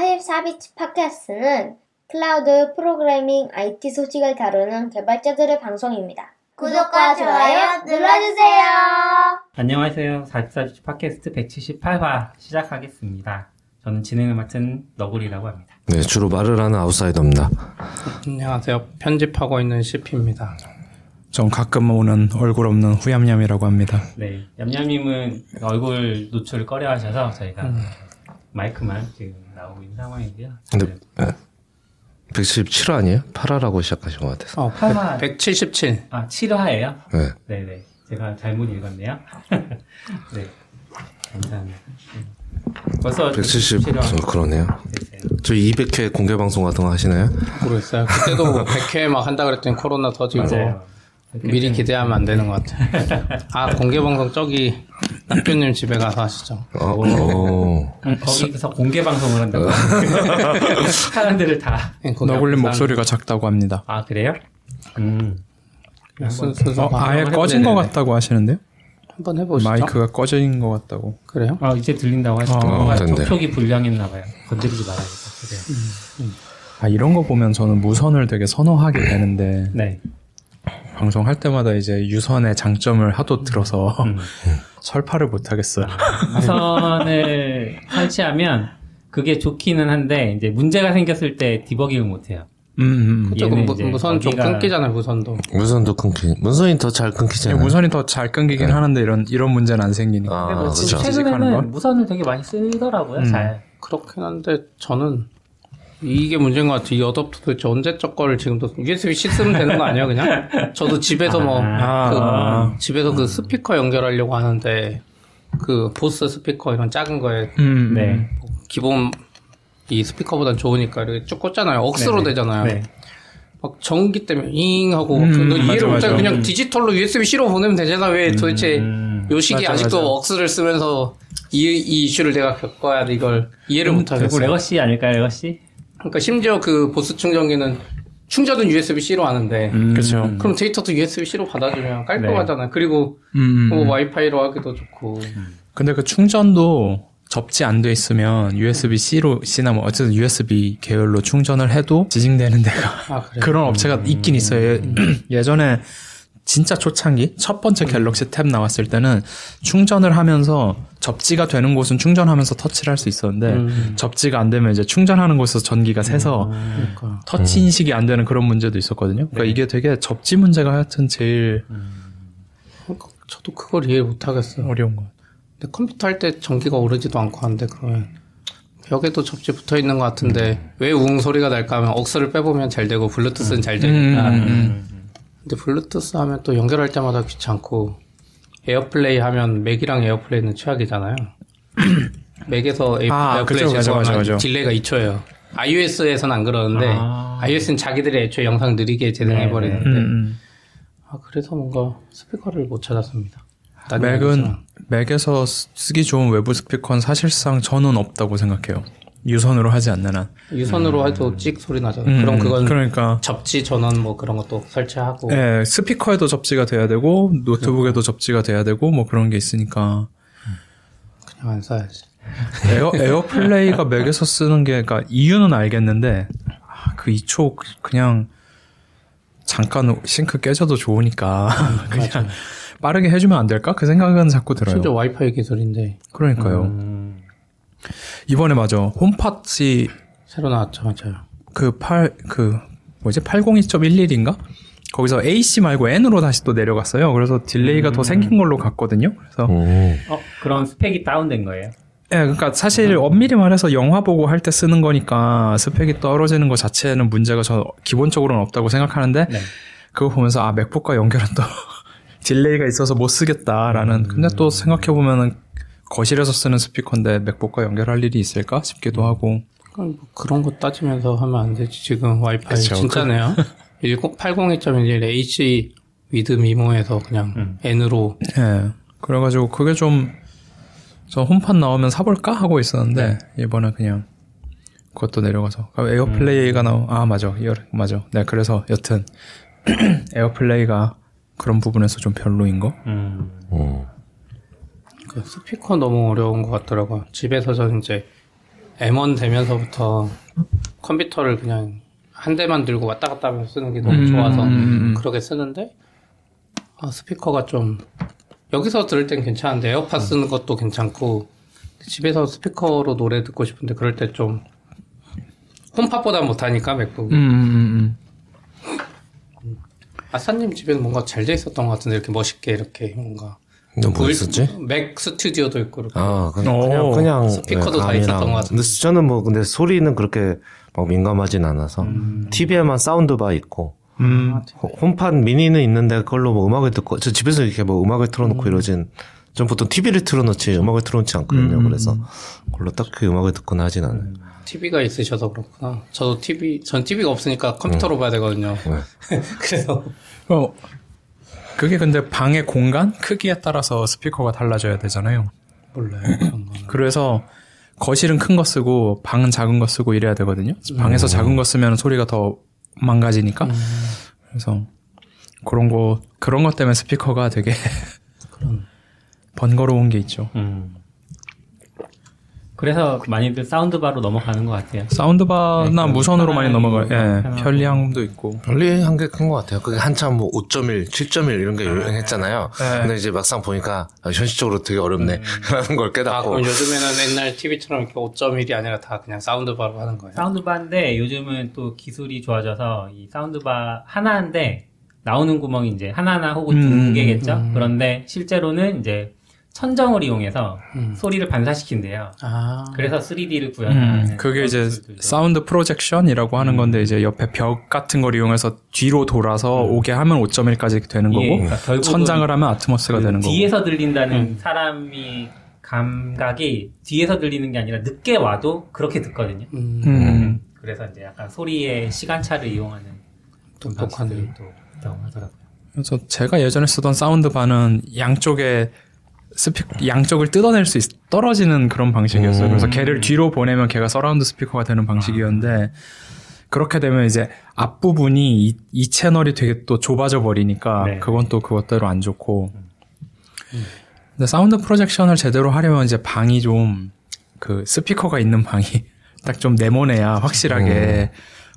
44비치 팟캐스트는 클라우드 프로그래밍 IT 소식을 다루는 개발자들의 방송입니다. 구독과 좋아요 눌러주세요. 안녕하세요. 44비치 팟캐스트 178화 시작하겠습니다. 저는 진행을 맡은 너구리라고 합니다. 네, 주로 말을 하는 아웃사이더입니다. 안녕하세요. 편집하고 있는 CP입니다. 전 가끔 오는 얼굴 없는 후얌얌이라고 합니다. 네, 얌얌님은 얼굴 노출을 꺼려 하셔서 저희가 마이크만 지금 나오고 있는 상황인데요. 근데 177화 아니에요? 8화라고 시작하신 것 같아서. 8화. 177. 아, 7화예요? 네. 네네. 제가 잘못 읽었네요. 네. 감사합니다. 벌써 177화. 그러네요. 네. 저희 200회 공개방송 같은 거 하시나요? 모르겠어요. 그때도 100회 막 한다 그랬더니 코로나 터지고. 맞아요. 미리 기대하면 안 되는 것 같아요. 아, 공개방송 저기 낙교님 집에 가서 하시죠. 거기서 공개방송을 한다고? 사람들을 다. 너굴림 목소리가 작다고 합니다. 아, 그래요? 아예 꺼진 것 같다고 하시는데요? 한번 해보시죠. 마이크가 꺼진 것 같다고. 그래요? 아, 이제 들린다고 하시던데. 표기 불량했나 봐요. 건드리지 말아야겠다. 그래요. 아, 이런 거 보면 저는 무선을 되게 선호하게 되는데 네. 방송할 때마다 이제 유선의 장점을 하도 들어서 설파를 못하겠어요. 유선을 설치하면 그게 좋기는 한데 이제 문제가 생겼을 때 디버깅을 못해요. 무선 좀 끊기잖아요. 무선도 끊기. 무선이 더 잘 끊기잖아요. 무선이 더 잘 끊기긴 하는데 이런 문제는 안 생기니까. 근데 뭐 지금 최근에는 무선을 되게 많이 쓰더라고요. 잘 그렇긴 한데 저는. 이게 문제인 것 같아요. 이 어댑터 도대체 언제적 거를 지금도 USB-C 쓰면 되는 거 아니에요, 그냥? 저도 집에서 집에서 스피커 연결하려고 하는데 그 보스 스피커 이런 작은 거에 네. 기본 이 스피커보단 좋으니까 이렇게 쭉 꽂잖아요. 억스로 네네. 되잖아요. 네. 막 전기 때문에 잉 하고 이해를 못하고 그냥 디지털로 USB-C로 보내면 되잖아. 왜 도대체 요 시기에 아직도 억스를 쓰면서 이 이슈를 내가 겪어야 돼. 이걸 이해를 못하겠어. 결국 레거시 아닐까요, 레거시? 그러니까 심지어 그 보스 충전기는 충전은 USB-C로 하는데 그렇죠. 그럼 데이터도 USB-C로 받아주면 깔끔하잖아요. 네. 그리고 뭐 와이파이로 하기도 좋고. 근데 그 충전도 접지 안 돼 있으면 USB-C나 뭐 어쨌든 USB 계열로 충전을 해도 지징되는 데가 그런 업체가 있긴 있어요. 예전에 진짜 초창기 첫 번째 갤럭시 탭 나왔을 때는 충전을 하면서 접지가 되는 곳은 충전하면서 터치를 할 수 있었는데 접지가 안 되면 이제 충전하는 곳에서 전기가 새서 그러니까. 터치 인식이 안 되는 그런 문제도 있었거든요. 그러니까 네. 이게 되게 접지 문제가 하여튼 제일 저도 그걸 이해 못하겠어요. 어려운 것. 근데 컴퓨터 할 때 전기가 오르지도 않고 하는데 그러면 벽에도 접지 붙어 있는 것 같은데 왜 웅 소리가 날까 하면 억스를 빼보면 잘 되고 블루투스는 잘 되니까. 근데 블루투스 하면 또 연결할 때마다 귀찮고 에어플레이 하면 맥이랑 에어플레이는 최악이잖아요. 맥에서 에어플레이 제공하면 딜레이가 2초예요. iOS에서는 안 그러는데 iOS는 자기들이 애초에 영상 느리게 재생해버리는데 아, 그래서 뭔가 스피커를 못 찾았습니다. 맥에서 쓰기 좋은 외부 스피커는 사실상 저는 없다고 생각해요. 유선으로 하지 않는 한. 유선으로 해도 찍 소리 나잖아요. 그럼 그건 그러니까. 접지 전원 뭐 그런 것도 설치하고. 예, 스피커에도 접지가 돼야 되고, 노트북에도 접지가 돼야 되고, 뭐 그런 게 있으니까. 그냥 안 써야지. 에어플레이가 맥에서 쓰는 게, 그러니까 이유는 알겠는데, 아, 그 2초 그냥 잠깐 싱크 깨져도 좋으니까. 그냥 맞아요. 빠르게 해주면 안 될까? 그 생각은 자꾸 들어요. 진짜 와이파이 기술인데. 그러니까요. 이번에 맞아. 홈팟이 새로 나왔죠. 맞아요. 그 802.11인가? 거기서 AC 말고 N으로 다시 또 내려갔어요. 그래서 딜레이가 더 생긴 걸로 갔거든요. 그래서 그럼 스펙이 다운된 거예요? 예, 네, 그러니까 사실 엄밀히 말해서 영화 보고 할 때 쓰는 거니까 스펙이 떨어지는 거 자체는 문제가 저 기본적으로는 없다고 생각하는데 네. 그거 보면서 아, 맥북과 연결은 또 딜레이가 있어서 못 쓰겠다라는 근데 또 생각해 보면은 거실에서 쓰는 스피커인데 맥북과 연결할 일이 있을까 싶기도 하고. 뭐 그런 거 따지면서 하면 안 되지. 지금 와이파이 그쵸, 진짜네요. 802.11 H 위드 미모에서 그냥 N으로. 네. 그래가지고 그게 좀 저 홈팟 나오면 사볼까 하고 있었는데 네. 이번에 그냥 그것도 내려가서 에어플레이가 아 맞아. 네 그래서 여튼 에어플레이가 그런 부분에서 좀 별로인 거. 스피커 너무 어려운 것 같더라고요. 집에서 저 이제 M1 되면서부터 컴퓨터를 그냥 한 대만 들고 왔다 갔다 하면서 쓰는 게 너무 좋아서 그렇게 쓰는데 스피커가 좀 여기서 들을 땐 괜찮은데 에어팟 쓰는 것도 괜찮고 집에서 스피커로 노래 듣고 싶은데 그럴 때 좀 홈팟보다 못하니까 맥북이 아싸님 집에는 뭔가 잘 돼 있었던 것 같은데 이렇게 멋있게 이렇게 뭔가 뭐 있었지? 맥 스튜디오도 있고 이렇게. 아, 그냥 스피커도 다 있었던 것 같은데 저는 뭐 근데 소리는 그렇게 막 민감하진 않아서 TV에만 사운드바 있고 홈팟 미니는 있는데 그걸로 뭐 음악을 듣고 저 집에서 이렇게 뭐 음악을 틀어놓고 이러진 전 보통 TV를 틀어놓지 음악을 틀어놓지 않거든요. 그래서 그걸로 딱히 음악을 듣거나 하진 않아요. TV가 있으셔서 그렇구나. 저도 전 TV가 없으니까 컴퓨터로 봐야 되거든요. 네. 그래서 그게 근데 방의 공간 크기에 따라서 스피커가 달라져야 되잖아요. 몰라요. 그래서 거실은 큰 거 쓰고 방은 작은 거 쓰고 이래야 되거든요. 방에서 작은 거 쓰면 소리가 더 망가지니까. 그래서 그런 것 때문에 스피커가 되게 번거로운 게 있죠. 그래서 많이들 사운드바로 넘어가는 것 같아요. 사운드바나 네, 무선으로 많이 넘어가요. 예, 편리함도 있고. 편리한 게 큰 것 같아요. 그게 한참 뭐 5.1, 7.1 이런 게 유행했잖아요. 네. 근데 이제 막상 보니까 현실적으로 되게 어렵네. 라는 걸 깨닫고. 아, 그럼 요즘에는 옛날 TV처럼 이렇게 5.1이 아니라 다 그냥 사운드바로 하는 거예요? 사운드바인데 요즘은 또 기술이 좋아져서 이 사운드바 하나인데 나오는 구멍이 이제 하나나 혹은 두 개겠죠? 그런데 실제로는 이제 천정을 이용해서 소리를 반사시킨대요. 아. 그래서 3D를 구현하는. 그게 이제 사운드 프로젝션이라고 하는 건데 이제 옆에 벽 같은 걸 이용해서 뒤로 돌아서 오게 하면 5.1까지 되는 거고 그러니까 천장을 하면 아트모스가 되는 거고. 뒤에서 들린다는 사람이 감각이 뒤에서 들리는 게 아니라 늦게 와도 그렇게 듣거든요. 그래서 이제 약간 소리의 시간차를 이용하는 똑똑한들이 또 있다고 하더라고요. 그래서 제가 예전에 쓰던 사운드바는 양쪽에 양쪽을 뜯어낼 수 떨어지는 그런 방식이었어요. 그래서 걔를 뒤로 보내면 걔가 서라운드 스피커가 되는 방식이었는데 그렇게 되면 이제 앞부분이 이 채널이 되게 또 좁아져 버리니까 네. 그건 또 그것대로 안 좋고 근데 사운드 프로젝션을 제대로 하려면 이제 방이 좀 그 스피커가 있는 방이 딱 좀 네모내야 확실하게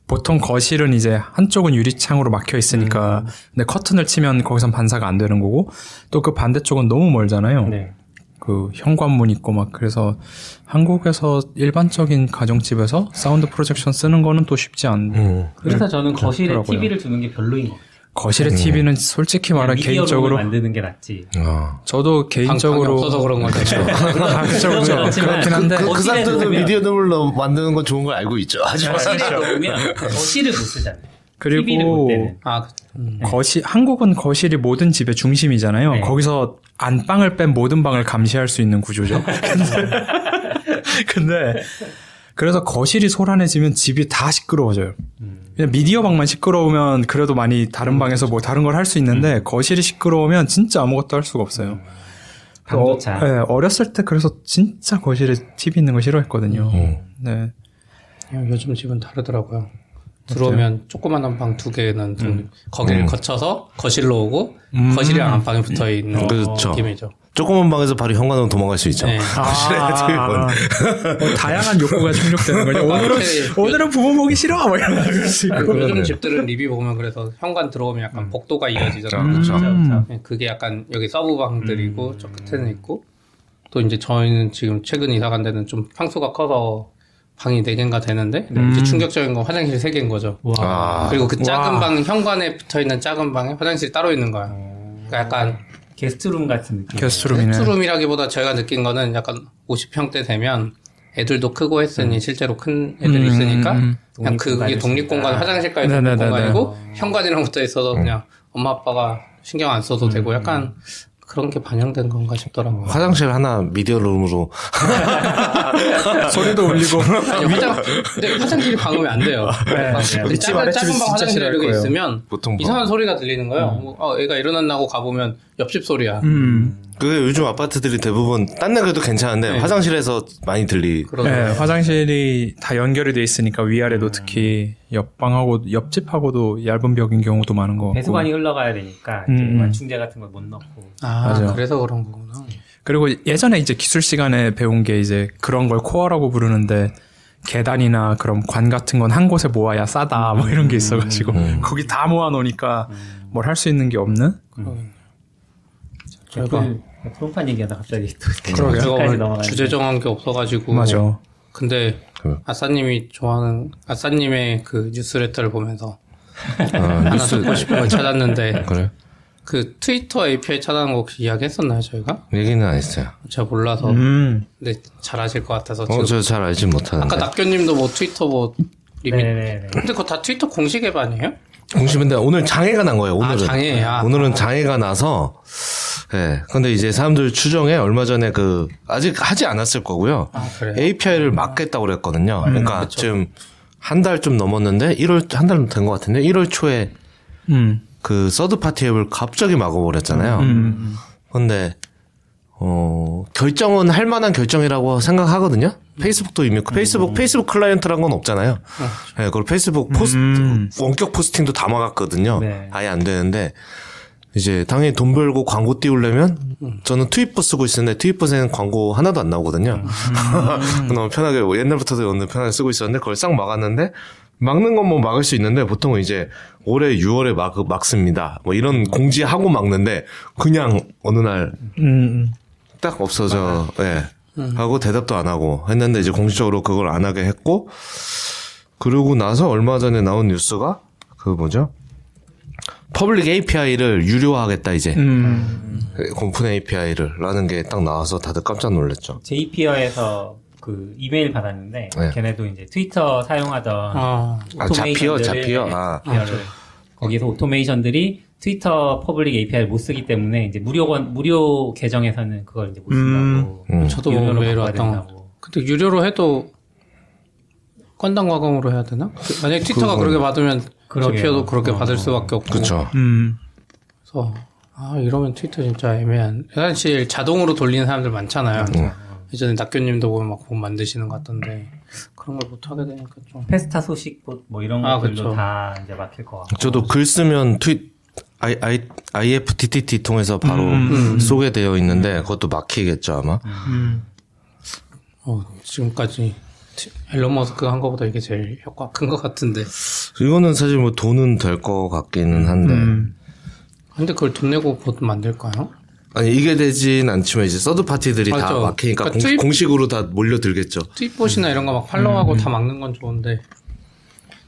보통 거실은 이제 한쪽은 유리창으로 막혀 있으니까 근데 커튼을 치면 거기선 반사가 안 되는 거고 또 그 반대쪽은 너무 멀잖아요. 네. 그 현관문 있고 막 그래서 한국에서 일반적인 가정집에서 사운드 프로젝션 쓰는 거는 또 쉽지 않네. 그래서 저는 거실에 그렇더라고요. TV를 두는 게 별로인 것 같아요. 거실에 TV는 솔직히 말하면 개인적으로 만드는 게 낫지. 저도 개인적으로 없어서 그런 건데. 그렇긴 한데 그 사람들도 미디어룸을 만드는 건 좋은 걸 알고 있죠. 하지만 거실을 못 쓰잖아요. 그리고 한국은 거실이 모든 집의 중심이잖아요. 네. 거기서 안방을 뺀 모든 방을 감시할 수 있는 구조죠. 근데 그래서 거실이 소란해지면 집이 다 시끄러워져요. 그냥 미디어 방만 시끄러우면 그래도 많이 다른 방에서 뭐 다른 걸 할 수 있는데 거실이 시끄러우면 진짜 아무것도 할 수가 없어요. 네, 어렸을 때 그래서 진짜 거실에 TV 있는 거 싫어했거든요. 네. 요즘 집은 다르더라고요. 들어오면 조그만한 방 두 개는 거기를 거쳐서 거실로 오고 거실이랑 안방에 붙어 있는 그렇죠. 느낌이죠. 조그만 방에서 바로 현관으로 도망갈 수 있죠. 네. 거실에 다양한 욕구가 충족되는 거죠. 오늘은 부모 보기 싫어. 뭐 이런 요즘 집들은 리뷰 보면 그래서 현관 들어오면 약간 복도가 이어지잖아요. 그렇죠. 그게 약간 여기 서브 방들이고 저 끝에는 있고 또 이제 저희는 지금 최근 이사 간 데는 좀 평수가 커서 방이 4개인가 되는데 이제 충격적인 건 화장실 3개인 거죠. 와. 그리고 그 작은 방 현관에 붙어있는 작은 방에 화장실이 따로 있는 거야. 그러니까 약간 게스트룸 같은 느낌. 게스트룸이네. 게스트룸이라기보다 저희가 느낀 거는 약간 50평대 되면 애들도 크고 했으니 실제로 큰 애들이 있으니까 그냥 그게 독립공간 화장실까지 공간이고 현관이랑 붙어있어서 그냥 엄마 아빠가 신경 안 써도 되고 약간 그런 게 반영된 건가 싶더라고요. 화장실 하나 미디어룸으로 소리도 울리고. 근데 화장실이 방음이 안 돼요. 네. 작은 방 화장실 이렇게 있으면 이상한 소리가 들리는 거예요. 애가 일어났나 하고 가보면 옆집 소리야. 그게 요즘 아파트들이 대부분 딴 데 그래도 괜찮은데 네. 화장실에서 많이 네, 화장실이 다 연결이 돼 있으니까 위아래도 특히 옆방하고 옆집하고도 얇은 벽인 경우도 많은 것 같고 배수관이 흘러가야 되니까 완충제 같은 걸 못 넣고 맞아요. 그래서 그런 거구나. 그리고 예전에 이제 기술 시간에 배운 게 이제 그런 걸 코어라고 부르는데 계단이나 그런 관 같은 건 한 곳에 모아야 싸다 뭐 이런 게 있어가지고 거기 다 모아놓으니까 뭘 할 수 있는 게 없는 저희가 프로판 얘기하다 갑자기 또 주제 정한 게 없어가지고 맞아. 근데 아싸님이 좋아하는 아싸님의 그 뉴스레터를 보면서 하나 듣고 싶은 걸 찾았는데 그래요? 그 트위터 API 찾아낸 거 혹시 이야기했었나요 저희가? 얘기는 안 했어요. 제가 몰라서. 근데 잘 아실 것 같아서. 저 잘 알지 못하는데. 아까 낙교님도 뭐 트위터 뭐 리밋. 네네네. 근데 그거 다 트위터 공식 앱 아니에요? 공식인데 오늘 장애가 난 거예요. 오늘은. 아, 장애야. 오늘은 장애가 나서. 예. 네. 근데 이제 사람들 추정에 얼마 전에 그 아직 하지 않았을 거고요. 아, 그래요? API를 막겠다고 그랬거든요. 그러니까 그쵸. 지금 한 달 좀 넘었는데 1월 한 달 된 것 같은데 1월 초에. 그 서드파티 앱을 갑자기 막아버렸잖아요. 근데 결정은 할 만한 결정이라고 생각하거든요. 페이스북도 이미 페이스북 클라이언트란 건 없잖아요. 예, 네, 그리고 페이스북 원격 포스팅도 다 막았거든요. 네. 아예 안 되는데 이제 당연히 돈 벌고 광고 띄우려면 저는 트윗봇 쓰고 있었는데 트윗봇에는 광고 하나도 안 나오거든요. 너무 편하게 옛날부터도 편하게 쓰고 있었는데 그걸 싹 막았는데. 막는 건 뭐 막을 수 있는데 보통은 이제 올해 6월에 막습니다. 뭐 이런 공지하고 막는데 그냥 어느 날 딱 없어져. 예. 네. 하고 대답도 안 하고 했는데 이제 공식적으로 그걸 안 하게 했고 그러고 나서 얼마 전에 나온 뉴스가 그 뭐죠? 퍼블릭 API를 유료화하겠다 이제 오픈 API를 라는 게 딱 나와서 다들 깜짝 놀랐죠. JPR에서 그 이메일 받았는데 네. 걔네도 이제 트위터 사용하던 오토메이션들을 거기서 오토메이션들이 트위터 퍼블릭 API를 못 쓰기 때문에 이제 무료 계정에서는 그걸 이제 못 쓴다고. 저도 메일 왔던. 근데 유료로 해도 건당 과금으로 해야 되나? 만약에 트위터가 그렇게 받으면 JPR도 그렇게 받을 수밖에 없고. 그렇죠. 그래서 아 이러면 트위터 진짜 애매한. 사실 자동으로 돌리는 사람들 많잖아요. 예전에 낙교님도 보면 막 본 만드시는 것 같던데 그런 걸 못 하게 되니까 좀 페스타 소식봇 뭐 이런 것들도 다 이제 막힐 것 같고 저도 글 쓰면 IFTTT 통해서 바로 소개되어 있는데 그것도 막히겠죠 아마. 지금까지 앨런 머스크 한 거보다 이게 제일 효과 큰 것 같은데 이거는 사실 뭐 돈은 될 것 같기는 한데 근데 그걸 돈 내고 봇 만들까요? 아니 이게 되진 않지만 이제 서드 파티들이 다 막히니까 그러니까 공식으로 다 몰려들겠죠. 트윗봇이나 이런 거 막 팔로우하고 다 막는 건 좋은데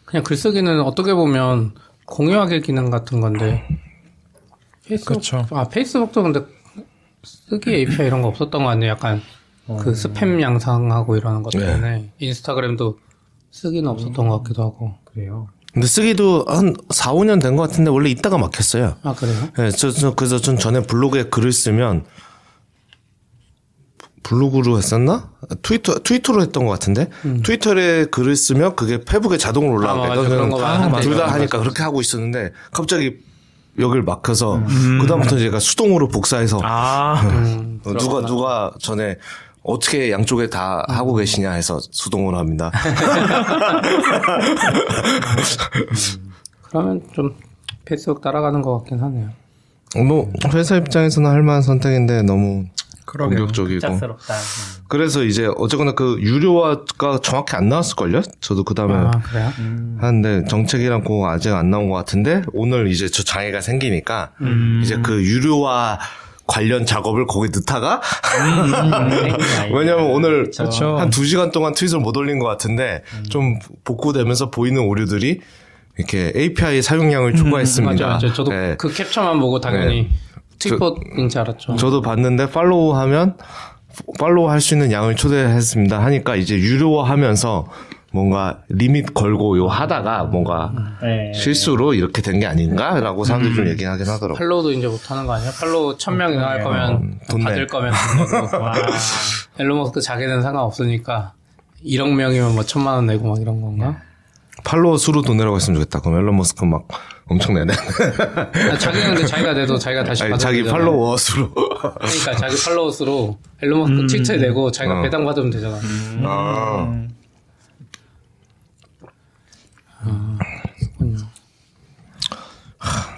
그냥 글쓰기는 어떻게 보면 공유하기 기능 같은 건데 페이스북도 근데 쓰기 API 이런 거 없었던 거 아니에요? 약간 그 스팸 양상하고 이러는 것 때문에 네. 인스타그램도 쓰기는 없었던 것 같기도 하고 그래요. 근데 쓰기도 한 4, 5년 된 것 같은데 원래 이따가 막혔어요. 아, 그래요? 네, 그래서 전 전에 블로그에 글을 쓰면 블로그로 했었나? 트위터로 했던 것 같은데 트위터에 글을 쓰면 그게 페북에 자동으로 올라가니까 둘 다 하니까 그렇게 하고 있었는데 갑자기 여길 막혀서 그다음부터 제가 수동으로 복사해서 누가 전에 어떻게 양쪽에 다 하고 계시냐 해서 수동으로 합니다. 그러면 좀 페이스북 따라가는 것 같긴 하네요. 뭐 회사 입장에서는 할 만한 선택인데 너무 공격적이고 짝스럽다. 그래서 이제 어쨌거나 그 유료화가 정확히 안 나왔을걸요? 저도 그 다음에 하는데 정책이랑 그거 아직 안 나온 것 같은데 오늘 이제 저 장애가 생기니까 이제 그 유료화 관련 작업을 거기 넣다가 왜냐면 오늘 그렇죠. 한 2시간 동안 트윗을 못 올린 것 같은데 좀 복구되면서 보이는 오류들이 이렇게 API 사용량을 초과했습니다. 맞아요. 저도 네. 그 캡처만 보고 당연히 네. 트윗봇인 줄 알았죠. 저도 봤는데 팔로우하면 팔로우할 수 있는 양을 초대했습니다. 하니까 이제 유료화하면서 뭔가 리밋 걸고 요 하다가 뭔가 네. 실수로 이렇게 된 게 아닌가라고 사람들이 좀 얘기하긴 하더라고요. 팔로우도 이제 못하는 거 아니야? 팔로우 1000명 이상 할 거면 받을 거면 앨런 머스크 자기는 상관없으니까 1억 명이면 뭐 1000만 원 내고 막 이런 건가? 팔로우 수로 돈 내라고 했으면 좋겠다. 그럼 앨런 머스크 막 엄청 내네. 자기는 근데 자기가 내도 자기가 다시 받는 자기 되잖아요. 팔로워 수로. 그러니까 자기 팔로워 수로 앨런 머스크 트위터에 내고 자기가 배당 받으면 되잖아.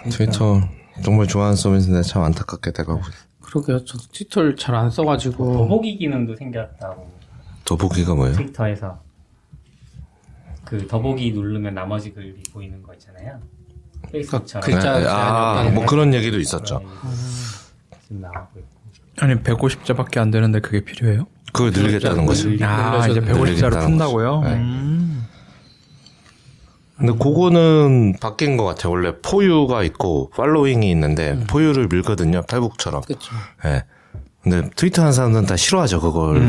트위터 정말 좋아하는 서비스인데 참 안타깝게 돼가고. 그러게요. 저도 트위터를 잘 안 써가지고. 더보기 기능도 생겼다고. 더보기가 뭐예요? 트위터에서 그 더보기 누르면 나머지 글이 보이는 거 있잖아요. 페이스북처럼. 뭐 그런 얘기도 있었죠. 지금 나오고 있고. 아니 150자밖에 안 되는데 그게 필요해요? 그걸 늘리겠다는 거죠. 이제 150자로 푼다고요? 네. 근데 그거는 바뀐 것 같아요. 원래 포유가 있고 팔로잉이 있는데 포유를 밀거든요. 페북처럼. 그렇죠. 네. 근데 트위터 하는 사람들은 다 싫어하죠. 그걸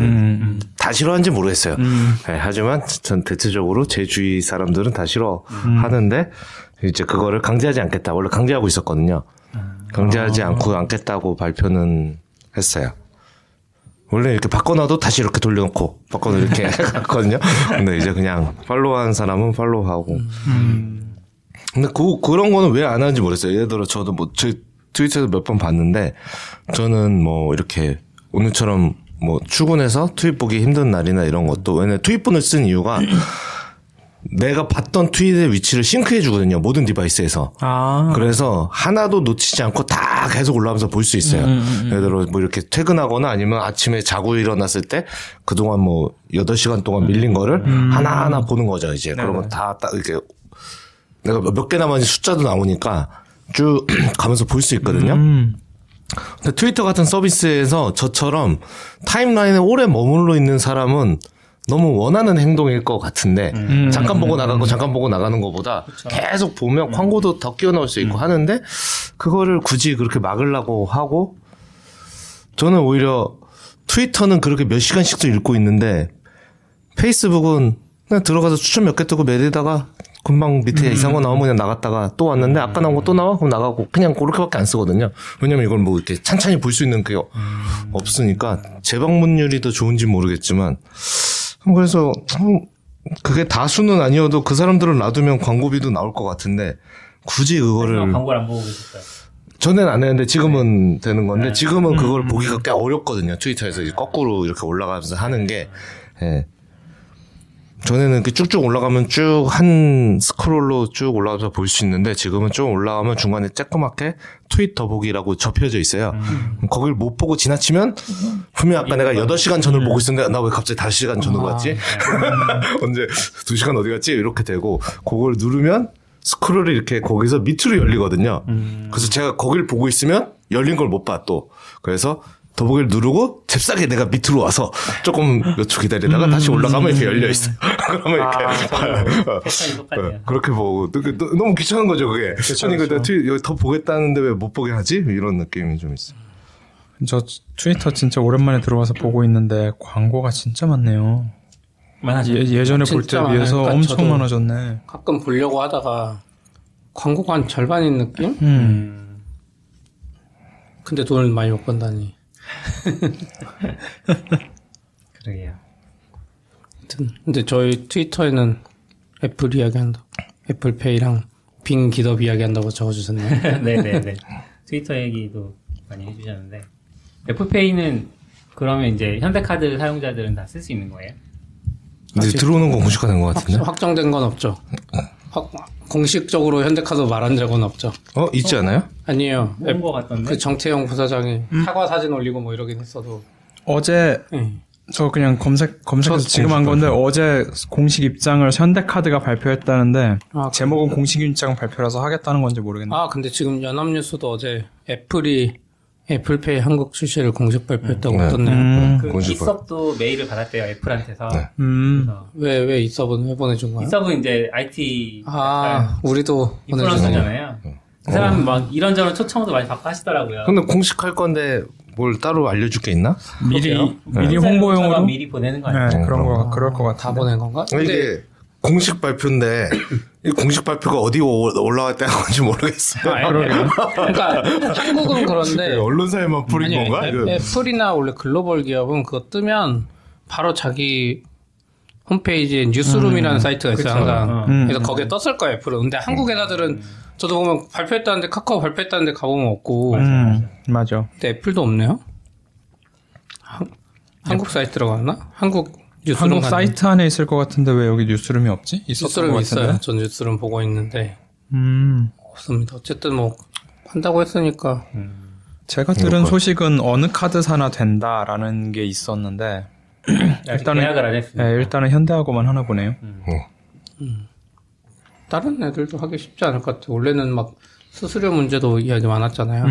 다 싫어하는지 모르겠어요. 네. 하지만 전 대체적으로 제 주위 사람들은 다 싫어하는데 이제 그거를 강제하지 않겠다. 원래 강제하고 있었거든요. 강제하지 않고 않겠다고 발표는 했어요. 원래 이렇게 바꿔놔도 다시 이렇게 돌려놓고 바꿔놓고 이렇게 갔거든요. 근데 이제 그냥 팔로우하는 사람은 팔로우하고. 근데 그런 거는 왜 안 하는지 모르겠어요. 예를 들어 저도 뭐 제 트위터에서 몇 번 봤는데 저는 뭐 이렇게 오늘처럼 뭐 출근해서 트윗 보기 힘든 날이나 이런 것도 왜냐면 트윗분을 쓴 이유가 내가 봤던 트윗의 위치를 싱크해 주거든요. 모든 디바이스에서. 그래서 하나도 놓치지 않고 다 계속 올라오면서 볼 수 있어요. 예를 들어 뭐 이렇게 퇴근하거나 아니면 아침에 자고 일어났을 때 그동안 뭐 8시간 동안 밀린 거를 하나하나 보는 거죠. 이제 네네. 그러면 다 이렇게 내가 몇 개 남았는지 숫자도 나오니까 쭉 가면서 볼 수 있거든요. 근데 트위터 같은 서비스에서 저처럼 타임라인에 오래 머물러 있는 사람은 너무 원하는 행동일 것 같은데 잠깐 보고 나가고 잠깐 보고 나가는 것보다 그쵸. 계속 보면 광고도 더 끼어나올 수 있고 하는데 그거를 굳이 그렇게 막으려고 하고 저는 오히려 트위터는 그렇게 몇 시간씩도 읽고 있는데 페이스북은 그냥 들어가서 추천 몇 개 뜨고 내리다가 금방 밑에 이상한 거 나오면 그냥 나갔다가 또 왔는데 아까 나온 거 또 나와? 그럼 나가고 그냥 그렇게밖에 안 쓰거든요. 왜냐면 이걸 뭐 이렇게 찬찬히 볼 수 있는 게 없으니까 재방문율이 더 좋은지 모르겠지만 그래서 그게 다수는 아니어도 그 사람들을 놔두면 광고비도 나올 것 같은데 굳이 그거를 광고를 안 보고 계실까? 전엔 안 했는데 지금은 네. 되는 건데 네. 지금은 그걸 보기가 꽤 어렵거든요. 트위터에서 이제 거꾸로 이렇게 올라가면서 하는 게 예. 전에는 이렇게 쭉쭉 올라가면 쭉 한 스크롤로 쭉 올라가서 볼 수 있는데 지금은 좀 올라가면 중간에 쬐끄맣게 트윗 더보기라고 접혀져 있어요. 거길 못 보고 지나치면 분명 아까 내가 8시간 전을 보고 있었는데 나 왜 갑자기 5시간 전으로 갔지? 네. 언제 2시간 어디 갔지? 이렇게 되고 그걸 누르면 스크롤이 이렇게 거기서 밑으로 열리거든요. 그래서 제가 거길 보고 있으면 열린 걸 못 봐 또. 그래서 더보기를 누르고 잽싸게 내가 밑으로 와서 조금 몇 초 기다리다가 다시 올라가면 이렇게 열려 있어요. 그러면 이렇게 그렇게 보고 너무 귀찮은 거죠 그게. 그쵸, 아니 그렇죠. 내가 더 보겠다는데 왜 못 보게 하지? 이런 느낌이 좀 있어요. 저 트위터 진짜 오랜만에 들어와서 보고 있는데 광고가 진짜 많네요. 많아지. 예전에 볼 때 비해서 그러니까 엄청 많아졌네. 가끔 보려고 하다가 광고가 한 절반인 느낌? 근데 돈을 많이 못 번다니. 그러게요. 근데 저희 트위터에는 애플 이야기한다. 애플페이랑 빙 기덥 이야기한다고 적어주셨네요. 네네네. 트위터 얘기도 많이 해주셨는데 애플페이는 그러면 이제 현대카드 사용자들은 다 쓸 수 있는 거예요? 근데 들어오는 건 공식화된 것 같은데? 확정된 건 없죠. 공식적으로 현대카드 말한 적은 없죠. 있지 않아요? 아니에요. 온 것 같던데. 그 정태영 부사장이 사과 사진 올리고 뭐 이러긴 했어도. 어제 저 그냥 검색해서 지금 한 건데 어제 공식 입장을 현대카드가 발표했다는데 제목은 그래. 공식 입장 발표라서 하겠다는 건지 모르겠네요. 근데 지금 연합뉴스도 어제 애플페이 한국 출시를 공식 발표했다고 했던데요. 그 이섭도 메일을 받았대요. 애플한테서. 네. 왜 이섭은 왜 보내준 거야? 이섭은 이제 IT 우리도 보내주잖아요. 그 사람 막 이런저런 초청도 많이 받고 하시더라고요. 근데 공식할 건데 뭘 따로 알려줄 게 있나? 미리 홍보용으로 미리 보내는 거 아니에요? 네, 그런 거 그럴 거 같아. 다 보낸 건가? 근데 공식 발표인데 이 공식 발표가 어디 올라갔다는 건지 모르겠어요. 그러니까 한국은 그런데 언론사에만 뿌린 건가? 애플이나 원래 글로벌 기업은 그거 뜨면 바로 자기 홈페이지에 뉴스룸이라는 사이트가 있어요. 항상. 그래서 거기에 떴을 거예요. 애플은. 근데 한국 회사들은 저도 보면 발표했다는데 카카오 발표했다는데 가보면 없고 맞아. 근데 애플도 없네요. 한국 사이트 들어갔나? 한국 사이트 안에 있을 것 같은데 왜 여기 뉴스룸이 없지? 뉴스룸 있어요. 전 뉴스룸 보고 있는데 없습니다. 어쨌든 뭐 한다고 했으니까 제가 들은 소식은 어느 카드사나 된다라는 게 있었는데 일단은 현대하고만 하나 보네요. 다른 애들도 하기 쉽지 않을 것 같아요. 원래는 막 수수료 문제도 이야기 많았잖아요.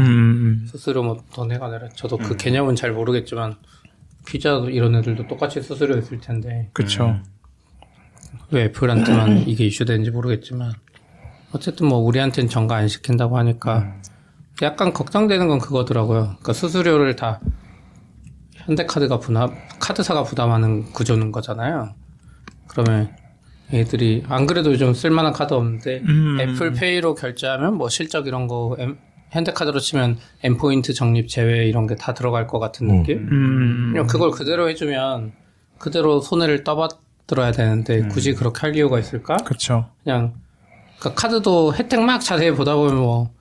수수료 뭐 더 내가 내라. 저도 그 개념은 잘 모르겠지만 피자도 이런 애들도 똑같이 수수료 있을 텐데. 그렇죠. 왜 애플한테만 이게 이슈되는지 모르겠지만 어쨌든 뭐 우리한테는 전가 안 시킨다고 하니까 약간 걱정되는 건 그거더라고요. 그러니까 수수료를 다 현대카드가 카드사가 부담하는 구조는 거잖아요. 그러면 애들이 안 그래도 요즘 쓸만한 카드 없는데 애플페이로 결제하면 뭐 실적 이런 거 현대카드로 치면 M포인트 적립 제외 이런 게 다 들어갈 것 같은 느낌? 그걸 그대로 해주면 그대로 손해를 떠받들어야 되는데 굳이 그렇게 할 이유가 있을까? 그렇죠. 그냥 그러니까 카드도 혜택 막 자세히 보다 보면 뭐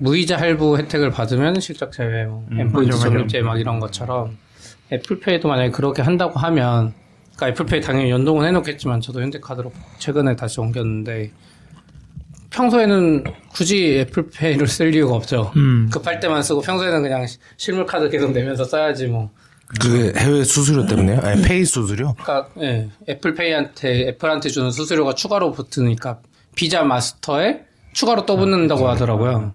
무이자 할부 혜택을 받으면 실적 제외, 뭐 M포인트 적립 제외 막 이런 것처럼 애플페이도 만약에 그렇게 한다고 하면 그러니까 애플페이 당연히 연동은 해놓겠지만 저도 현대카드로 최근에 다시 옮겼는데 평소에는 굳이 애플페이를 쓸 이유가 없죠. 급할 때만 쓰고 평소에는 그냥 실물카드 계속 내면서 써야지 뭐. 그게 해외 수수료 때문에요? 아니 페이 수수료? 그러니까 예, 애플페이한테 애플한테 주는 수수료가 추가로 붙으니까 비자 마스터에 추가로 떠붙는다고 하더라고요.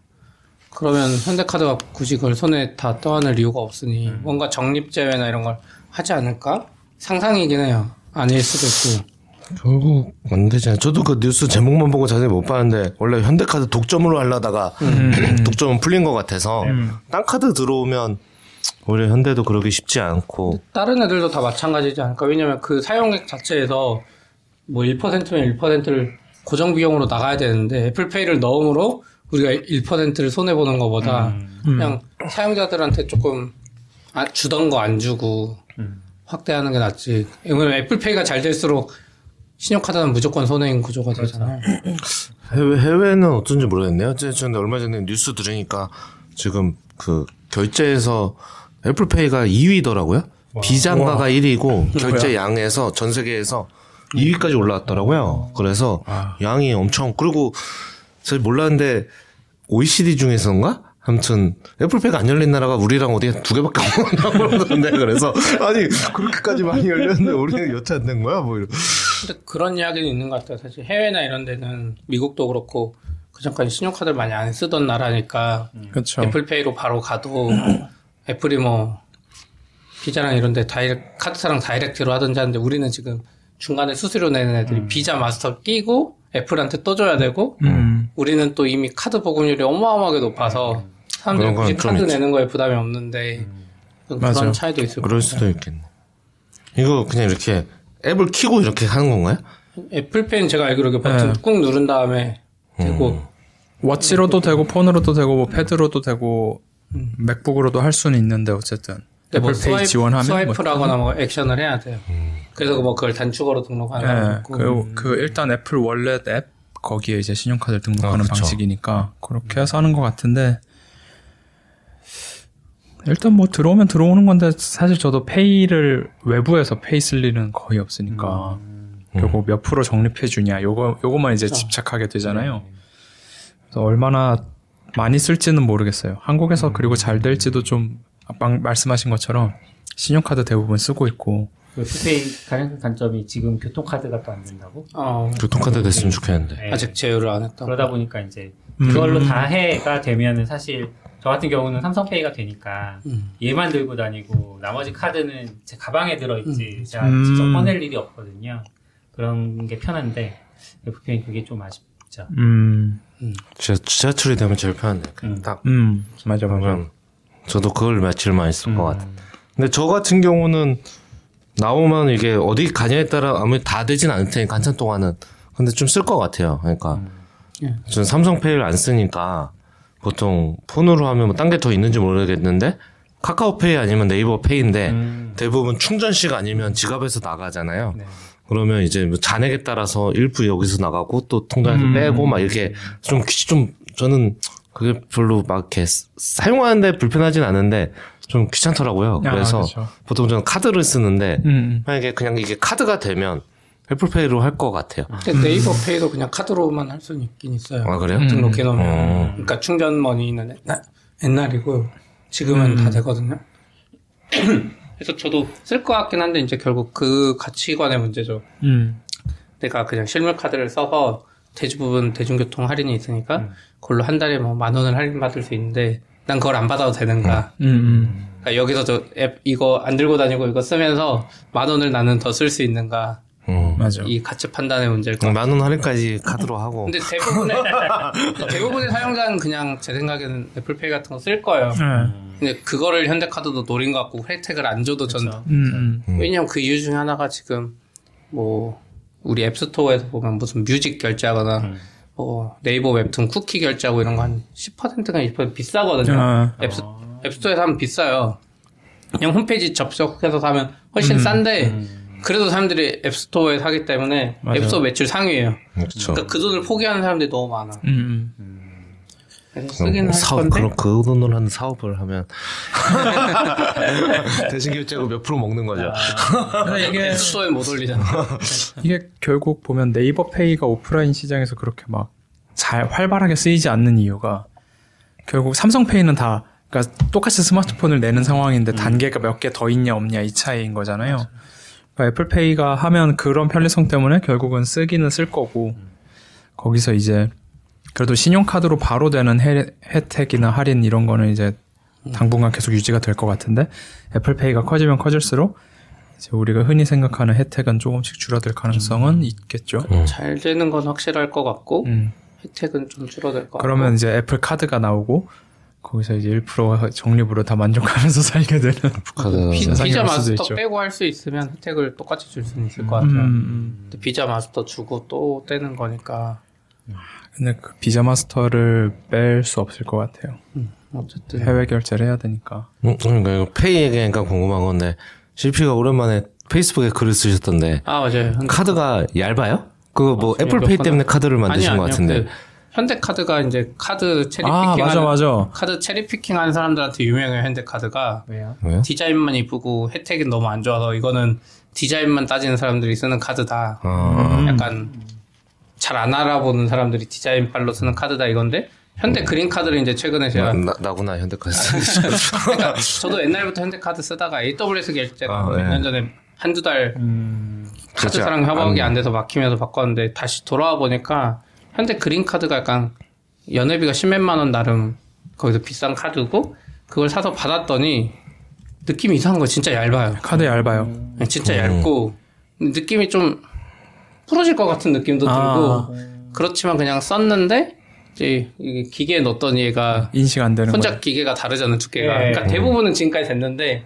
그러면 현대카드가 굳이 그걸 손에 다 떠안을 이유가 없으니 뭔가 적립제외나 이런 걸 하지 않을까? 상상이긴 해요. 아닐 수도 있고. 결국 안 되잖아요. 저도 그 뉴스 제목만 보고 자세히 못 봤는데 원래 현대카드 독점으로 하려다가 독점은 풀린 것 같아서 딴 카드 들어오면 오히려 현대도 그러기 쉽지 않고 다른 애들도 다 마찬가지지 않을까. 왜냐면 그 사용액 자체에서 뭐 1%면 1%를 고정비용으로 나가야 되는데 애플페이를 넣음으로 우리가 1%를 손해보는 것보다 그냥 사용자들한테 조금 주던 거 안 주고 확대하는 게 낫지. 왜냐면 애플페이가 잘 될수록 신용카드는 무조건 손해인 구조가 되잖아요. 해외는 어쩐지 모르겠네요. 저는 얼마 전에 뉴스 들으니까 지금 그 결제에서 애플페이가 2위더라고요. 비장가가 1위고 결제 양에서 전 세계에서 2위까지 올라왔더라고요. 그래서 양이 엄청 그리고 제가 몰랐는데 OECD 중에서인가? 아무튼 애플페이가 안 열린 나라가 우리랑 어디 두 개밖에 없는데 그래서 아니 그렇게까지 많이 열렸는데 우리는 여차 안 된 거야 뭐 이런. 근데 그런 이야기는 있는 것 같아요. 사실 해외나 이런 데는 미국도 그렇고 그전까지 신용카드를 많이 안 쓰던 나라니까 그쵸. 애플페이로 바로 가도 애플이 뭐 비자랑 이런 데 카드사랑 다이렉트로 하든지 하는데 우리는 지금 중간에 수수료 내는 애들이 비자 마스터 끼고 애플한테 또 줘야 되고 우리는 또 이미 카드 보급률이 어마어마하게 높아서 사람들이 굳이 카드 내는 거에 부담이 없는데 그런 차이도 있을 거예요. 그럴 수도 있겠네. 이거 그냥 이렇게 앱을 키고 이렇게 하는 건가요? 애플페이는 제가 알기로 버튼 꾹 누른 다음에 되고 워치로도 되고 폰으로도 되고 뭐 패드로도 되고 맥북으로도 할 수는 있는데 어쨌든 애플페이 뭐 지원하면 스와이프라거나 뭐 액션을 해야 돼요. 그래서 뭐 그걸 단축으로 등록하는 거 있고 그 일단 애플 월렛 앱 거기에 이제 신용카드를 등록하는 방식이니까 그렇게 해서 하는 것 같은데 일단 뭐 들어오면 들어오는 건데 사실 저도 페이를 외부에서 페이 쓸 일은 거의 없으니까 결국 몇 프로 적립해 주냐 요거만 이제 집착하게 되잖아요. 그래서 얼마나 많이 쓸지는 모르겠어요. 한국에서 그리고 잘 될지도 좀 아까 말씀하신 것처럼 신용카드 대부분 쓰고 있고 페이 가장 큰 단점이 지금 교통카드가 또 안 된다고? 교통카드 됐으면 좋겠는데 네. 아직 제휴를 안 했다. 그러다 보니까 이제 그걸로 다 해가 되면은 사실 저 같은 경우는 삼성페이가 되니까 얘만 들고 다니고 나머지 카드는 제 가방에 들어있지 제가 직접 꺼낼 일이 없거든요. 그런 게 편한데 애플페이는 그게 좀 아쉽죠. 지하철이 되면 제일 편한데 딱 맞아. 저도 그걸 며칠 많이 쓸 것 같아요. 근데 저 같은 경우는 나오면 이게 어디 가냐에 따라 아무리 다 되진 않을 테니까 한참 동안은 근데 좀 쓸 것 같아요. 그러니까 저는 삼성페이를 안 쓰니까 보통 폰으로 하면 뭐 딴 게 더 있는지 모르겠는데 카카오페이 아니면 네이버 페이인데 대부분 충전식 아니면 지갑에서 나가잖아요. 네. 그러면 이제 뭐 잔액에 따라서 일부 여기서 나가고 또 통장에서 빼고 막 이렇게 좀 저는 그게 별로 막 이렇게 사용하는데 불편하진 않은데 좀 귀찮더라고요. 그래서 그렇죠. 보통 저는 카드를 쓰는데 만약에 그냥 이게 카드가 되면 애플페이로 할 것 같아요. 근데 네이버 페이도 그냥 카드로만 할 수는 있긴 있어요. 아 그래요? 등록해놓으면. 그러니까 충전머니는 옛날이고 지금은 다 되거든요. 그래서 저도 쓸 것 같긴 한데 이제 결국 그 가치관의 문제죠. 내가 그냥 실물 카드를 써서 대부분 대중교통 할인이 있으니까 그걸로 한 달에 뭐 10,000원을 할인받을 수 있는데 난 그걸 안 받아도 되는가. 그러니까 여기서 저 앱 이거 안 들고 다니고 이거 쓰면서 10,000원을 나는 더 쓸 수 있는가. 맞아. 이 가치 판단의 문제일 것 같아요. 10,000원 할인까지 카드로 하고. 근데 대부분의 사용자는 그냥 제 생각에는 애플페이 같은 거 쓸 거예요. 근데 그거를 현대카드도 노린 것 같고 혜택을 안 줘도 전. 왜냐면 그 이유 중에 하나가 지금 뭐 우리 앱스토어에서 보면 무슨 뮤직 결제하거나 뭐 네이버 웹툰 쿠키 결제하고 이런 거 한 10%가 20% 비싸거든요. 앱스토어에서 하면 비싸요. 그냥 홈페이지 접속해서 사면 훨씬 싼데 그래도 사람들이 앱스토어에 사기 때문에 맞아요. 앱스토어 매출 상위예요. 그렇죠. 그러니까 그 돈을 포기하는 사람들이 너무 많아. 쓰기는 할 사업, 건데 그럼 그 돈으로 한 사업을 하면 대신 결제하고 몇 프로 먹는 거죠. 이게 앱스토어에 못 올리잖아. 이게 결국 보면 네이버페이가 오프라인 시장에서 그렇게 막 잘 활발하게 쓰이지 않는 이유가 결국 삼성페이는 다 그러니까 똑같이 스마트폰을 내는 상황인데 단계가 몇 개 더 있냐 없냐 이 차이인 거잖아요. 맞아. 애플페이가 하면 그런 편리성 때문에 결국은 쓰기는 쓸 거고 거기서 이제 그래도 신용카드로 바로 되는 혜택이나 할인 이런 거는 이제 당분간 계속 유지가 될 것 같은데 애플페이가 커지면 커질수록 이제 우리가 흔히 생각하는 혜택은 조금씩 줄어들 가능성은 있겠죠. 잘 되는 건 확실할 것 같고 혜택은 좀 줄어들 것 같고 그러면 이제 애플카드가 나오고 거기서 이제 1% 적립으로 다 만족하면서 살게 되는. 비자 마스터 있죠. 빼고 할 수 있으면 혜택을 똑같이 줄 수는 있을 것 같아요. 근데 비자 마스터 주고 또 떼는 거니까. 근데 그 비자 마스터를 뺄 수 없을 것 같아요. 어쨌든 해외 결제를 해야 되니까. 그러니까 이거 페이 얘기니까 궁금한 건데 실피가 오랜만에 페이스북에 글을 쓰셨던데. 아 맞아요. 카드가 얇아요? 그거 뭐 애플페이 때문에 카드를 만드신 것 같은데. 현대카드가 이제 카드 체리피킹 카드 체리피킹 하는 사람들한테 유명해요. 현대카드가 왜요? 디자인만 이쁘고 혜택이 너무 안 좋아서 이거는 디자인만 따지는 사람들이 쓰는 카드다. 약간 잘 안 알아보는 사람들이 디자인 빨로 쓰는 카드다 이건데 현대 그린카드를 이제 최근에 제가 나구나 현대카드. 그러니까 저도 옛날부터 현대카드 쓰다가 AWS 결제가 몇 년 전에 한두 달 카드사랑 협업이 안 돼서 막히면서 바꿨는데 다시 돌아와 보니까. 현대 그린카드가 약간 연회비가 10몇만 원 나름 거기서 비싼 카드고 그걸 사서 받았더니 느낌이 이상한 거 진짜 얇아요. 카드 얇아요. 진짜 얇고 느낌이 좀 부러질 것 같은 느낌도 들고 그렇지만 그냥 썼는데 이제 기계에 넣었더니 얘가 인식 안 되는 혼잡 거예요. 기계가 다르잖아요. 두께가. 예. 그러니까 대부분은 지금까지 됐는데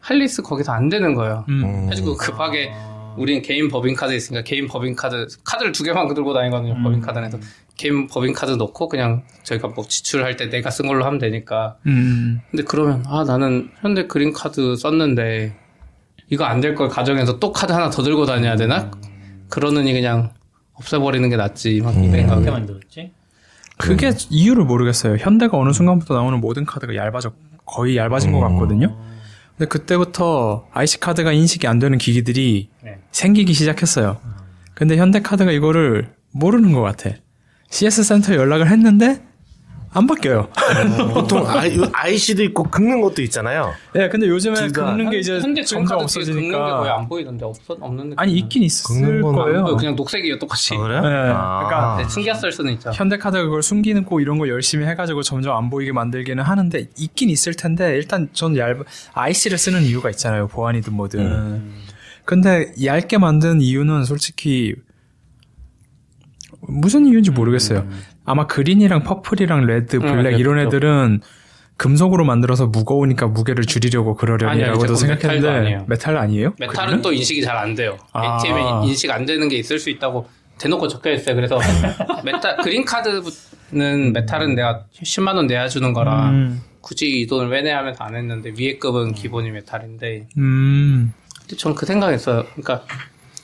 할리스 거기서 안 되는 거예요. 그래서 급하게 우린 개인 법인카드 있으니까 개인 법인카드 카드를 두 개만 들고 다니거든요. 법인카드 안에서 개인 법인카드 넣고 그냥 저희가 뭐 지출할 때 내가 쓴 걸로 하면 되니까 근데 그러면 아 나는 현대 그린카드 썼는데 이거 안 될 걸 가정해서 또 카드 하나 더 들고 다녀야 되나? 그러느니 그냥 없애버리는 게 낫지 막 이 생각. 어떻게 만들었지? 그게 이유를 모르겠어요. 현대가 어느 순간부터 나오는 모든 카드가 거의 얇아진 것 같거든요. 근데 그때부터 IC 카드가 인식이 안 되는 기기들이 생기기 시작했어요. 근데 현대카드가 이거를 모르는 것 같아. CS 센터에 연락을 했는데 안 바뀌어요. 보통 IC도 있고 긁는 것도 있잖아요. 네, 근데 요즘에 긁는 게 이제 점점 없어지니까. 긁는 게 거의 안 보이던데 없는 느낌. 아니 있긴 있을 거예요. 그냥 녹색이에요, 똑같이. 아, 그래요? 네, 그러니까 숨겼을 수는 있죠. 현대카드가 그걸 숨기고 이런 거 열심히 해가지고 점점 안 보이게 만들기는 하는데 있긴 있을 텐데 일단 전 IC를 쓰는 이유가 있잖아요, 보안이든 뭐든. 근데 얇게 만든 이유는 솔직히 무슨 이유인지 모르겠어요. 아마 그린이랑 퍼플이랑 레드, 블랙 이런 애들은 금속으로 만들어서 무거우니까 무게를 줄이려고 그러려니라고도 생각했는데 메탈 아니에요? 메탈은 그러면? 또 인식이 잘 안 돼요. ATM에 인식 안 되는 게 있을 수 있다고 대놓고 적혀있어요. 그래서 그린 카드는 메탈은 내가 10만 원 내야 주는 거라 굳이 이 돈을 왜 내하면서 안 했는데 위에 급은 기본이 메탈인데 근데 전 그 생각했어요. 그러니까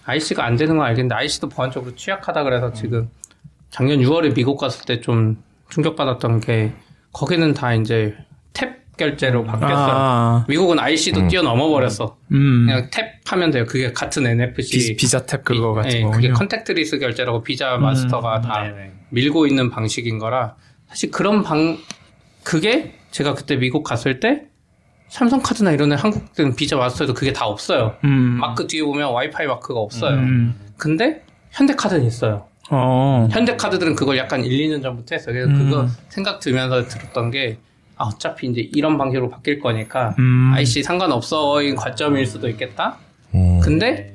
IC가 안 되는 건 알겠는데 IC도 보안적으로 취약하다 그래서 지금 작년 6월에 미국 갔을 때 좀 충격받았던 게 거기는 다 이제 탭 결제로 바뀌었어요. 미국은 IC도 뛰어넘어 버렸어. 그냥 탭하면 돼요. 그게 같은 NFC 비자 탭 그거 같은 거군요. 그게 컨택트리스 결제라고 비자 마스터가 다 밀고 있는 방식인 거라 사실 그게 제가 그때 미국 갔을 때 삼성카드나 이런 데 한국 때는 비자 마스터에도 그게 다 없어요. 마크 뒤에 보면 와이파이 마크가 없어요. 근데 현대카드는 있어요. 어. 현대카드들은 그걸 약간 1, 2년 전부터 했어요. 그래서 그거 생각 들면서 들었던 게, 아, 어차피 이제 이런 방식으로 바뀔 거니까, IC 상관없어인 관점일 수도 있겠다? 근데,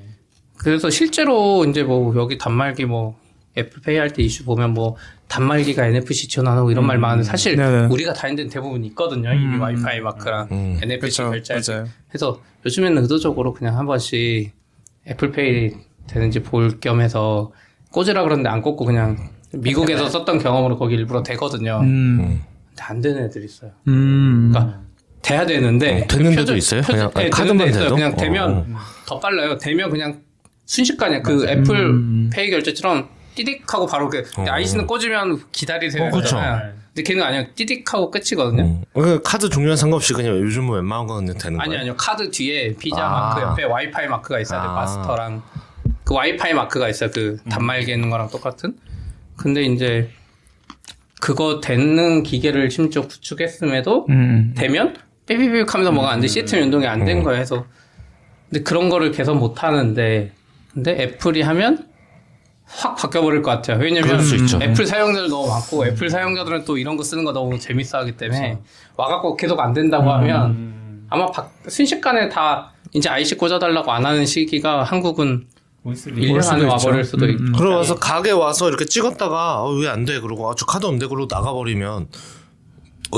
그래서 실제로 이제 뭐, 여기 단말기 뭐, 애플페이 할 때 이슈 보면 뭐, 단말기가 NFC 지원하고 이런 말 많은데, 사실 네네. 우리가 다닌 데는 대부분 있거든요. 이미 와이파이 마크랑 NFC 결제할 때. 그래서 요즘에는 의도적으로 그냥 한 번씩 애플페이 되는지 볼 겸 해서, 꽂으라 그러는데 안 꽂고 그냥 미국에서 썼던 경험으로 거기 일부러 되거든요. 근데 안 되는 애들이 있어요. 그러니까 돼야 되는데 되는 데도 있어요? 그냥 카드만 돼도? 그냥 되면 더 빨라요. 되면 그냥 순식간이야. 그 애플 페이 결제처럼 띠딕하고 바로 그 IC는 꽂으면 기다리세요. 그렇잖아요. 근데 걔는 아니야. 띠딕하고 끝이거든요. 그러니까 카드 종류와 상관없이 그냥 요즘은 웬만한 거는 되는 거예요? 아니요. 카드 뒤에 비자 마크 옆에 와이파이 마크가 있어야 돼. 마스터랑 그 와이파이 마크가 있어요. 그 단말기에 있는 거랑 똑같은. 근데 이제 그거 되는 기계를 심지어 구축했음에도 되면 삐삐삐 하면서 뭐가 안 돼. 시스템 연동이 안 된 거야. 해서 근데 그런 거를 개선 못 하는데 근데 애플이 하면 확 바뀌어버릴 것 같아요. 왜냐면 애플 사용자들 너무 많고 애플 사용자들은 또 이런 거 쓰는 거 너무 재밌어 하기 때문에 와갖고 계속 안 된다고 하면 아마 순식간에 다 이제 IC 꽂아달라고 안 하는 시기가 한국은 1년 안에 와버릴 수도 있고. 그러고서 가게 와서 이렇게 찍었다가, 왜 안 돼? 그러고, 아, 저 카드 없는데? 그러고 나가버리면,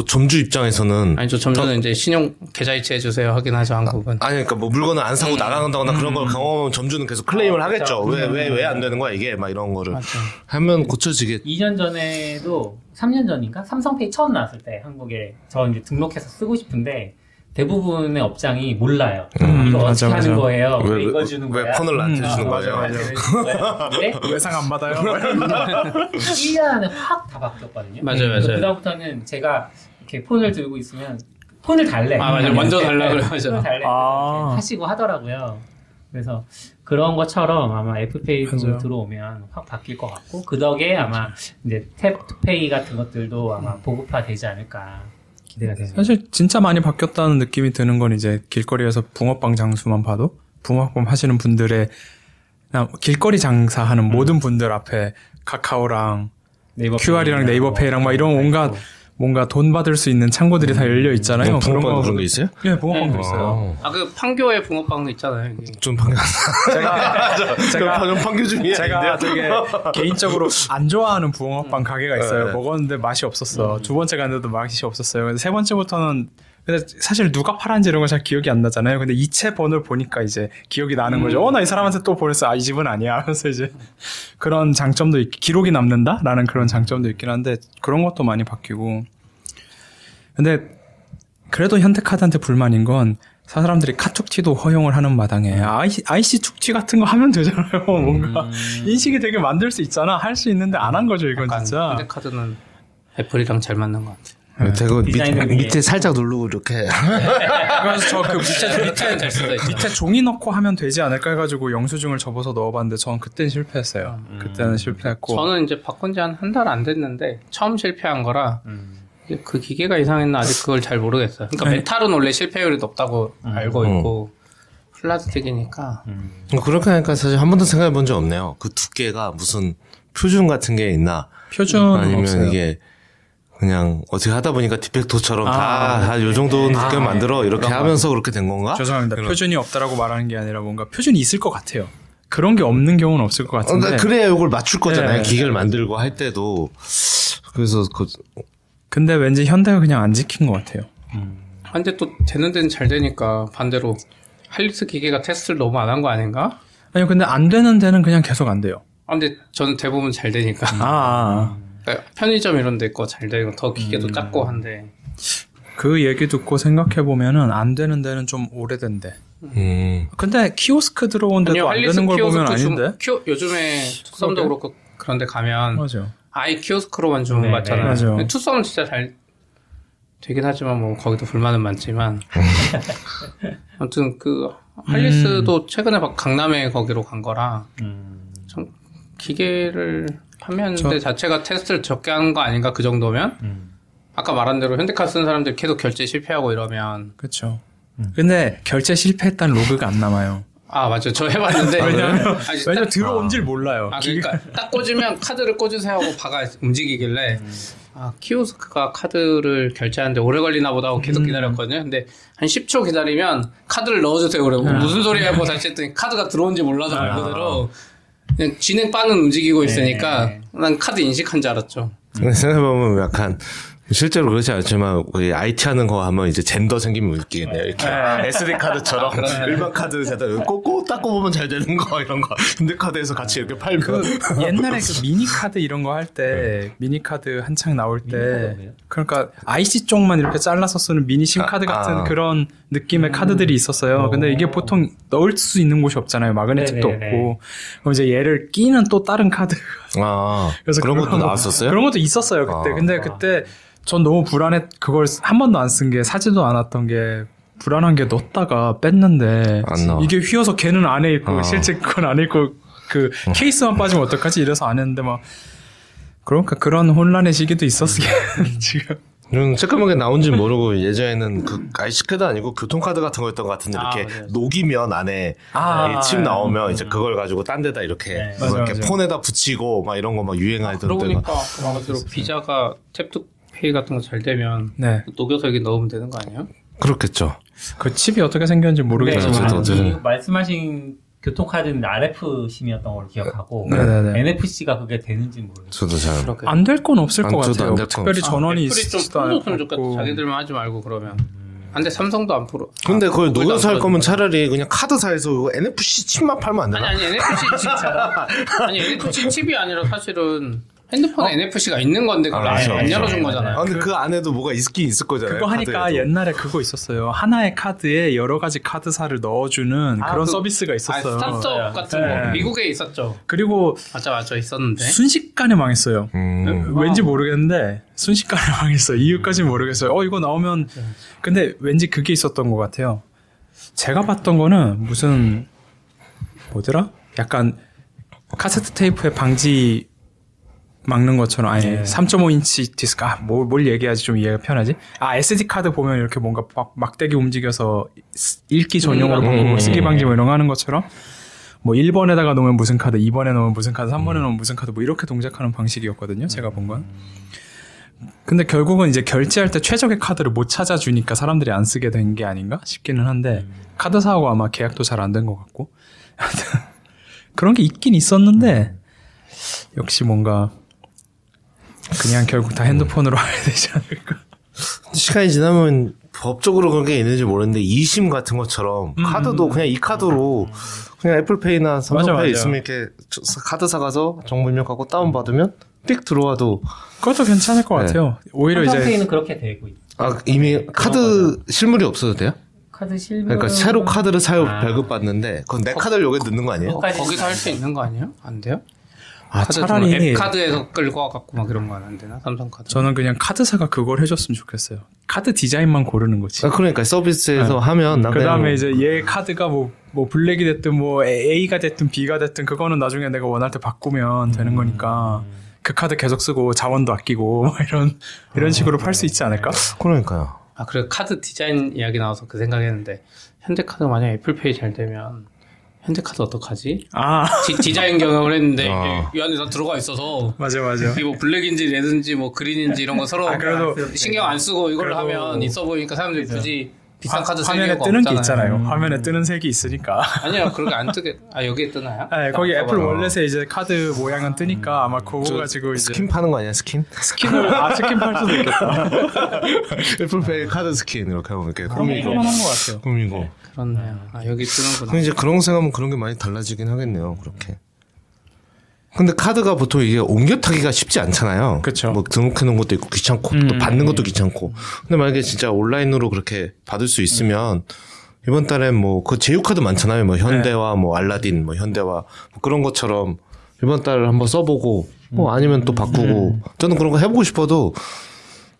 점주 입장에서는. 아니죠. 점주는 이제 신용 계좌이체 해주세요. 하긴 하죠. 한국은. 아니, 그러니까 뭐 물건을 안 사고 나간다거나 그런 걸 경험하면 점주는 계속 클레임을 하겠죠. 왜 안 되는 거야? 이게 막 이런 거를. 맞아. 하면 고쳐지겠. 2년 전에도, 3년 전인가? 삼성페이 처음 나왔을 때 한국에 저 이제 등록해서 쓰고 싶은데, 대부분의 업장이 몰라요. 이거 어떻게 하는 거예요? 왜 이걸 주는 거야? 왜 폰을 안 주는 거예요? 외상 안 받아요? 1년 안에 확 다 바뀌었거든요. 맞아요, 맞아요. 그다음부터는 제가 이렇게 폰을 들고 있으면 폰을 달래. 아, 맞아요. 먼저 달라고 그러죠. 폰을 달래. 아. 하시고 하더라고요. 그래서 그런 것처럼 아마 애플페이 들어오면 확 바뀔 것 같고, 그 덕에 아마 이제 탭투페이 같은 것들도 아마 보급화 되지 않을까. 사실 진짜 많이 바뀌었다는 느낌이 드는 건 이제 길거리에서 붕어빵 장수만 봐도 붕어빵 하시는 분들의 길거리 장사하는 모든 분들 앞에 카카오랑 네이버 QR이랑 네이버페이랑 막 이런 온갖 뭔가 돈 받을 수 있는 창고들이 다 열려 있잖아요. 뭐 붕어빵 그런 게 있어요? 예, 붕어빵도 있어요. 아, 그 판교에 붕어빵도 있잖아요. 좀 판교. 제가 방금 판교 중이에요. 제가 되게 개인적으로 안 좋아하는 붕어빵 가게가 있어요. 네. 먹었는데 맛이 없었어. 두 번째 갔는데도 맛이 없었어요. 근데 세 번째부터는 근데 사실 누가 팔았는지 이런 거 잘 기억이 안 나잖아요. 근데 이체 번호를 보니까 이제 기억이 나는 거죠. 나 이 사람한테 또 보냈어. 아, 이 집은 아니야. 하면서 이제 그런 장점도 기록이 남는다라는 그런 장점도 있긴 한데 그런 것도 많이 바뀌고. 근데 그래도 현대카드한테 불만인 건 사람들이 카툭튀도 허용을 하는 마당에 IC 축튀 같은 거 하면 되잖아요. 뭔가 인식이 되게 만들 수 있잖아. 할 수 있는데 안 한 거죠. 이건 진짜. 현대카드는 애플이랑 잘 맞는 것 같아요. 제가 밑에 살짝 누르고 이렇게. 그래서 저 그 밑에 종이 넣고 하면 되지 않을까 해가지고 영수증을 접어서 넣어봤는데 전 그때는 실패했어요. 그때는 실패했고. 저는 이제 바꾼 지 한 달 안 됐는데 처음 실패한 거라 그 기계가 이상했나 아직 그걸 잘 모르겠어요. 그러니까 메탈은 원래 실패율이 높다고 알고 있고 플라스틱이니까. 그렇게 하니까 사실 한 번도 생각해 본 적 없네요. 그 두께가 무슨 표준 같은 게 있나? 표준은 아니면 없어요. 이게 그냥 어떻게 하다 보니까 디펙토처럼 다 요 정도는 두께 만들어 이렇게 하면서 그렇게 된 건가? 죄송합니다. 이런. 표준이 없다라고 말하는 게 아니라 뭔가 표준이 있을 것 같아요. 그런 게 없는 경우는 없을 것 같은데. 그래야 이걸 맞출 거잖아요. 네. 기계를 만들고 할 때도. 그래서 근데 왠지 현대가 그냥 안 지킨 것 같아요. 근데 또 되는 데는 잘 되니까 반대로 할리스 기계가 테스트를 너무 안 한 거 아닌가? 아니요. 근데 안 되는 데는 그냥 계속 안 돼요. 근데 저는 대부분 잘 되니까. 그러니까 편의점 이런 데 거 잘 되고 더 기계도 작고 한데 그 얘기 듣고 생각해보면은 안 되는 데는 좀 오래된데 근데 키오스크 들어온 데도 안 되는 걸 보면 아닌데 요즘에 투썸도 그렇고 그런 데 가면 맞아. 아예 키오스크로만 주문 받잖아요. 네, 투썸은 진짜 잘 되긴 하지만 뭐 거기도 불만은 많지만 아무튼 그 할리스도 최근에 강남에 거기로 간 거라 좀 기계를 판매하는데 자체가 테스트를 적게 하는 거 아닌가 그 정도면? 아까 말한 대로 현대카드 쓰는 사람들 계속 결제 실패하고 이러면. 그렇죠. 근데 결제 실패했다는 로그가 안 남아요. 아 맞죠. 저 해봤는데 왜냐면 들어온 줄 몰라요. 아 그러니까 딱 꽂으면 카드를 꽂으세요 하고 바가 움직이길래 아 키오스크가 카드를 결제하는데 오래 걸리나 보다 하고 계속 기다렸거든요. 근데 한 10초 기다리면 카드를 넣어주세요. 그러고 무슨 소리 하고 다시 했더니 카드가 들어온지 몰라서 말 그대로 그냥 진행바는 움직이고 있으니까 난 카드 인식한 줄 알았죠. 생각해보면 약간 실제로 그렇지 않지만 우리 IT 하는 거 하면 이제 젠더 생기면 웃기겠네요. 이렇게 SD 카드처럼 일반 카드 꽂고 닦고 보면 잘 되는 거 이런 거. 현대 카드에서 같이 이렇게 팔면 옛날에 그 미니 카드 이런 거 할 때 미니 카드 한창 나올 때 그러니까 IC 쪽만 이렇게 잘라서 쓰는 미니 심 카드 같은 그런 느낌의 카드들이 있었어요. 근데 이게 보통 넣을 수 있는 곳이 없잖아요. 마그네틱도 없고 그럼 이제 얘를 끼는 또 다른 카드. 아 그래서 그런 것도 나왔었어요? 그런 것도 있었어요 그때. 근데 그때 전 너무 불안해. 그걸 한 번도 안 쓴 게 사지도 않았던 게 불안한 게 넣었다가 뺐는데 이게 휘어서 걔는 안에 있고 실제 그건 안에 있고 그 케이스만 빠지면 어떡하지 이래서 안 했는데 막 그러니까 그런 혼란의 시기도 있었어요. 지금 새까맣게 나온지 모르고 예전에는 그 IC카드 아니고 교통카드 같은 거였던 것 같은데 이렇게 맞아요. 녹이면 안에 칩 나오면 이제 그걸 가지고 딴 데다 이렇게, 이렇게 폰에다 붙이고 막 이런 거 막 유행하던 때가 그러니까 비자가 탭투 페이 같은 거 잘 되면 녹여서 여기 넣으면 되는 거 아니에요? 그렇겠죠. 그 칩이 어떻게 생겼는지 모르겠지만 말씀하신 교통카드는 RF 심이었던 걸로 기억하고 NFC가 그게 되는지는 모르겠어요. 저도 잘 안 될 건 없을 것 같아요. 특별히 전원이 있을지도 않고 자기들만 하지 말고 그러면 근데 삼성도 안 풀어. 근데 그걸 녹여서 할 거면 차라리 그냥 카드사에서 NFC 칩만 팔면 안 되나? 아니 NFC 칩 아니 NFC 칩이 아니라 사실은 핸드폰에 NFC가 있는 건데 그걸 안 열어준 거잖아요. 근데 그 안에도 뭐가 있긴 있을 거잖아요. 그거 하니까 카드에도. 옛날에 그거 있었어요. 하나의 카드에 여러 가지 카드사를 넣어주는 그런 서비스가 있었어요. 스타트업 같은 거 미국에 있었죠. 그리고 맞아 있었는데 순식간에 망했어요. 왠지 모르겠는데 순식간에 망했어요. 이유까지는 모르겠어요. 이거 나오면 근데 왠지 그게 있었던 것 같아요. 제가 봤던 거는 무슨 뭐더라? 약간 카세트 테이프의 방지 막는 것처럼 아예 3.5인치 디스크 뭘 얘기하지 좀 이해가 편하지? SD 카드 보면 이렇게 뭔가 막대기 움직여서 읽기 전용으로 바꾸고 쓰기 방지 뭐 이런 거 하는 것처럼 뭐 1번에다가 놓으면 무슨 카드, 2번에 놓으면 무슨 카드, 3번에 놓으면 무슨 카드 뭐 이렇게 동작하는 방식이었거든요. 제가 본 건. 근데 결국은 이제 결제할 때 최적의 카드를 못 찾아주니까 사람들이 안 쓰게 된 게 아닌가 싶기는 한데 카드사하고 아마 계약도 잘 안 된 것 같고 그런 게 있긴 있었는데 역시 뭔가 그냥 결국 다 핸드폰으로 해야 되지 않을까. 시간이 지나면 법적으로 그런 게 있는지 모르는데 2심 같은 것처럼 카드도 그냥 이 카드로 그냥 애플페이나 삼성페이 있으면 이렇게 카드 사가서 정보입력하고 다운받으면 띡 들어와도 그것도 괜찮을 것 같아요. 오히려 삼성페이는 그렇게 되고 있죠. 이미 카드 실물이 없어도 돼요? 카드 실물 그러니까 새로 카드를 사요 발급받는데 그건 내 카드를 여기 넣는 거 아니에요? 거기서 할 수 있는 거 아니에요? 안 돼요? 차라리 앱카드에서 끌고 와갖고 막 이런 거 안 되나? 삼성카드. 저는 그냥 카드사가 그걸 해줬으면 좋겠어요. 카드 디자인만 고르는 거지. 그러니까 서비스에서 하면 그 다음에 이제 얘 카드가 뭐 블랙이 됐든 뭐 A가 됐든 B가 됐든 그거는 나중에 내가 원할 때 바꾸면 되는 거니까 그 카드 계속 쓰고 자원도 아끼고 이런 식으로 팔 수 있지 않을까? 그러니까요. 그리고 카드 디자인 이야기 나와서 그 생각했는데 현대카드 만약 애플페이 잘 되면. 현대카드 어떡하지? 디자인 경험을 했는데 이 안에 다 들어가 있어서 맞아 이게 뭐 블랙인지 레드인지 뭐 그린인지 이런 거 서로 신경 안 쓰고 이걸로 하면 있어 보이니까 사람들이 굳이 비싼 카드 사는 화면에 뜨는 게 있잖아요. 화면에 뜨는 색이 있으니까 아니요 그렇게 안 뜨게 여기에 뜨나요? 네 거기 애플 월렛에 이제 카드 모양은 뜨니까 아마 그거 가지고 이제 스킨 파는 거 아니야 스킨을 스킨 팔 수도 있겠다. 애플페이 카드 스킨 이렇게 하면 이렇게 꾸미고 한 거 같아요. 꾸미고 그렇네요. 여기 뜨는구나. 이제 그런 생각하면 그런 게 많이 달라지긴 하겠네요. 그렇게. 근데 카드가 보통 이게 옮겨타기가 쉽지 않잖아요. 그렇죠. 뭐 등록해놓은 것도 있고 귀찮고 또 받는 것도 귀찮고. 근데 만약에 진짜 온라인으로 그렇게 받을 수 있으면 이번 달엔 뭐 그 제휴카드 많잖아요. 뭐 현대와 뭐 알라딘, 뭐 현대와 뭐 그런 것처럼 이번 달 한번 써보고 뭐 아니면 또 바꾸고. 저는 그런 거 해보고 싶어도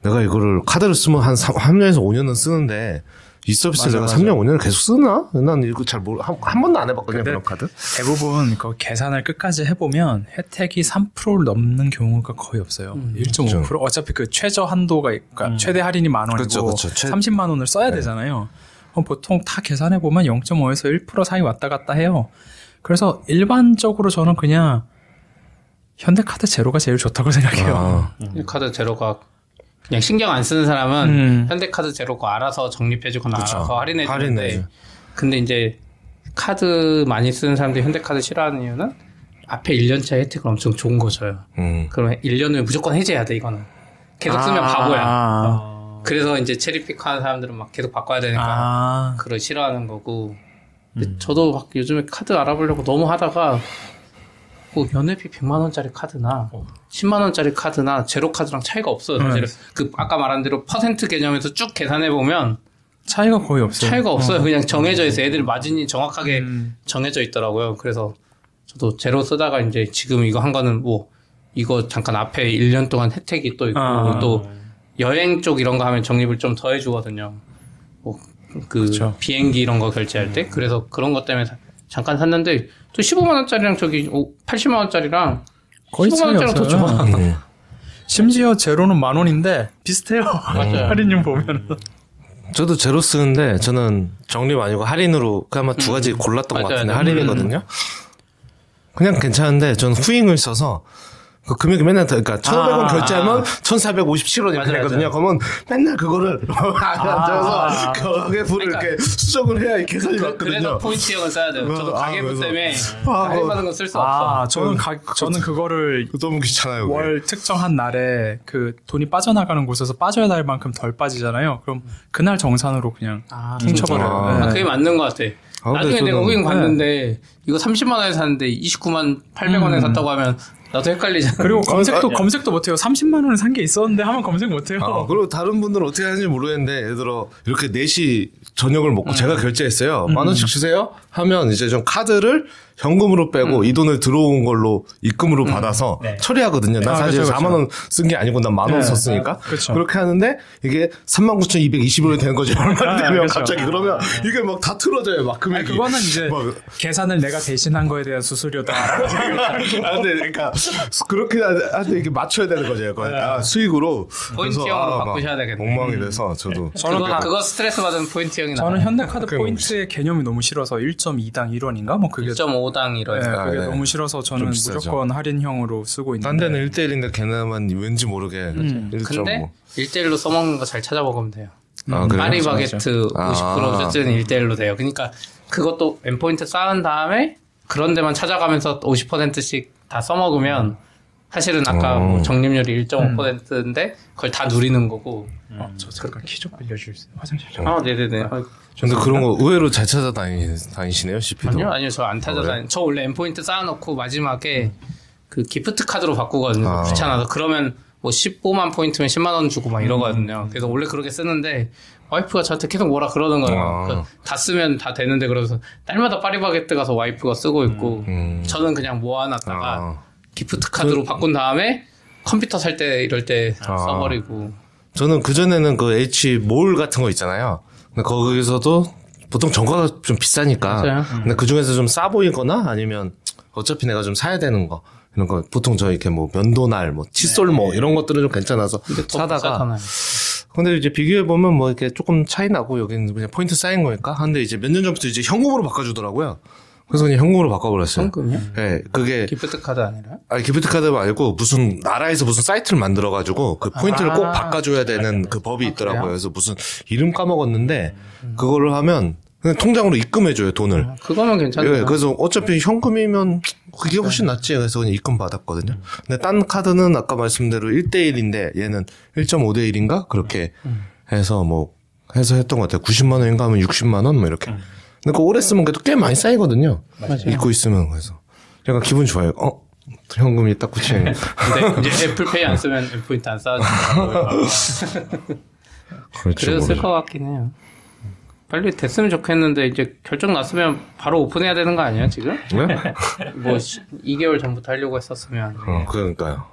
내가 이거를 카드를 쓰면 한 3년에서 5년은 쓰는데. 이 서비스 내가 3년 5년을 계속 쓰나? 난 이거 잘 모르 한 번도 안 해봤거든요. 그런 카드. 대부분 그 계산을 끝까지 해보면 혜택이 3%를 넘는 경우가 거의 없어요. 1.5%. 그렇죠. 어차피 그 최저 한도가 그러니까 최대 할인이 10,000원이고 그렇죠. 30만 원을 써야 되잖아요. 보통 다 계산해보면 0.5에서 1% 사이 왔다 갔다 해요. 그래서 일반적으로 저는 그냥 현대카드 제로가 제일 좋다고 생각해요. 현대카드 제로가 그냥 신경 안 쓰는 사람은 현대카드 제로가 알아서 적립해주거나 그쵸. 알아서 할인해주는데 근데 이제 카드 많이 쓰는 사람들이 현대카드 싫어하는 이유는 앞에 1년차 혜택을 엄청 좋은 거 줘요. 그러면 1년 후에 무조건 해제해야 돼. 이거는 계속 쓰면 바보야. 그래서 이제 체리픽하는 사람들은 막 계속 바꿔야 되니까 그걸 싫어하는 거고. 저도 막 요즘에 카드 알아보려고 너무 하다가 뭐 연회비 100만 원짜리 카드나 10만 원짜리 카드나 제로 카드랑 차이가 없어요. 사실은 그 아까 말한 대로 퍼센트 개념에서 쭉 계산해 보면 차이가 거의 없어요. 차이가 없어요. 그냥 정해져 있어요. 애들 마진이 정확하게 정해져 있더라고요. 그래서 저도 제로 쓰다가 이제 지금 이거 한 거는 뭐 이거 잠깐 앞에 1년 동안 혜택이 또 있고 또 여행 쪽 이런 거 하면 적립을 좀 더 해주거든요. 뭐 그 비행기 이런 거 결제할 때. 그래서 그런 것 때문에 잠깐 샀는데 또 15만 원짜리랑 저기 80만 원짜리랑 거의 15만 원짜리랑 더 좋아. 심지어 제로는 만 원인데 비슷해요. 할인율 보면은. 저도 제로 쓰는데 저는 적립 아니고 할인으로 그 아마 두 가지 골랐던 것 같은데 할인이거든요. 그냥 괜찮은데 저는 후잉을 써서 그 금액이 맨날 그러니까 1,500원 결제하면 1,457원 이렇게 되거든요. 그러면 맨날 그거를 앉아서 거기에 불을 그러니까, 이렇게 수정을 해야 계산이 맞거든요. 그래서 포인트형을 써야 돼요. 저도 가계부 때문에 할인받은 건 쓸 수 없어. 저는 그거를 너무 귀찮아요. 월 특정한 날에 그 돈이 빠져나가는 곳에서 빠져야 할 만큼 덜 빠지잖아요. 그럼 그날 정산으로 그냥 퉁쳐버려요. 그게 맞는 것 같아. 나중에 내가 후임 갔는데 이거 30만 원에 샀는데 29만 800원에 샀다고 하면 나도 헷갈리잖아. 그리고 검색도 못해요. 30만 원에 산 게 있었는데 하면 검색 못해요. 그리고 다른 분들은 어떻게 하는지 모르겠는데 예를 들어 이렇게 4시 저녁을 먹고 제가 결제했어요. 만 원씩 주세요 하면 이제 전 카드를 현금으로 빼고 이 돈을 들어온 걸로 입금으로 받아서 처리하거든요. 난 사실 4만 원 쓴 게 아니고 난 만 원 썼으니까. 그렇게 하는데 이게 39,220원이 되는 거죠. 얼마 되면 갑자기 그러면 이게 막 다 틀어져요. 막 금액이. 그거는 이제 막 계산을 내가 대신한 거에 대한 수수료다. 근데 그러니까 그렇게 하는데 이게 맞춰야 되는 거죠. 약간. 수익으로 포인트형으로 바꾸셔야 되겠네. 엉망이 돼서 저도. 그거 스트레스 받은 포인트형이 나와요. 저는 현대카드 포인트의 개념이 너무 싫어서 1.2당 1원인가? 뭐 그게 5당 이런 그게 너무 싫어서 저는 무조건 할인형으로 쓰고 있는데 딴 데는 1대1인데 걔네만 왠지 모르게 1.5 근데 1대1로 써먹는 거 잘 찾아먹으면 돼요. 파리바게트 50% 어쨌든 1대1로 돼요. 그러니까 그것도 N포인트 쌓은 다음에 그런 데만 찾아가면서 50%씩 다 써먹으면 사실은 아까 뭐 적립률이 1.5%인데 그걸 다 누리는 거고. 저 잠깐 키 좀 빌려줄 수 있어요? 화장실 좀. 네네네. 근데 그런 거 의외로 잘 찾아다니시네요, CP도. 아니요, 저 안 찾아다니. 저 원래 N포인트 쌓아놓고 마지막에 그 기프트 카드로 바꾸거든요. 귀찮아서. 그러면 뭐 15만 포인트면 10만 원 주고 막 이러거든요. 그래서 원래 그렇게 쓰는데 와이프가 저한테 계속 뭐라 그러는 거예요. 그러니까 다 쓰면 다 되는데 그러면서 딸마다 파리바게뜨 가서 와이프가 쓰고 있고 저는 그냥 모아놨다가 기프트 카드로 바꾼 다음에 컴퓨터 살 때 이럴 때 써버리고. 저는 그전에는 그 H몰 같은 거 있잖아요. 근데 거기서도 보통 정가가 좀 비싸니까. 근데 그중에서 좀 싸 보이거나 아니면 어차피 내가 좀 사야 되는 거. 이런 거 보통 저 이렇게 뭐 면도날, 뭐 칫솔 뭐 이런 것들은 좀 괜찮아서 사다가. 비싸잖아요. 근데 이제 비교해보면 뭐 이렇게 조금 차이 나고 여기는 그냥 포인트 쌓인 거니까. 근데 이제 몇 년 전부터 이제 현금으로 바꿔주더라고요. 그래서 그냥 현금으로 바꿔버렸어요. 현금이요? 네, 그게. 기프트카드 아니라? 아니, 기프트카드 말고 무슨 나라에서 무슨 사이트를 만들어가지고 그 포인트를 꼭 바꿔줘야 되는 그 법이 있더라고요. 그래요? 그래서 무슨 이름 까먹었는데 그거를 하면 그냥 통장으로 입금해줘요, 돈을. 그거면 괜찮아요. 네, 그래서 어차피 현금이면 그게 훨씬 낫지. 그래서 그냥 입금 받았거든요. 근데 딴 카드는 아까 말씀대로 1대1인데 얘는 1.5대1인가? 그렇게 해서 뭐, 해서 했던 것 같아요. 90만원인가 하면 60만원? 뭐 이렇게. 근데 그거 오래 쓰면 그래도 꽤 많이 쌓이거든요. 입고 있으면. 그래서 약간 기분 좋아요. 현금이 딱 꽂히는. 근데 이제 애플페이 안 쓰면 N포인트 안 쌓아준다. 그래도 쓸 것 같긴 해요. 빨리 됐으면 좋겠는데 이제 결정 났으면 바로 오픈해야 되는 거 아니에요 지금? 네? 뭐 2개월 전부터 하려고 했었으면. 그러니까요.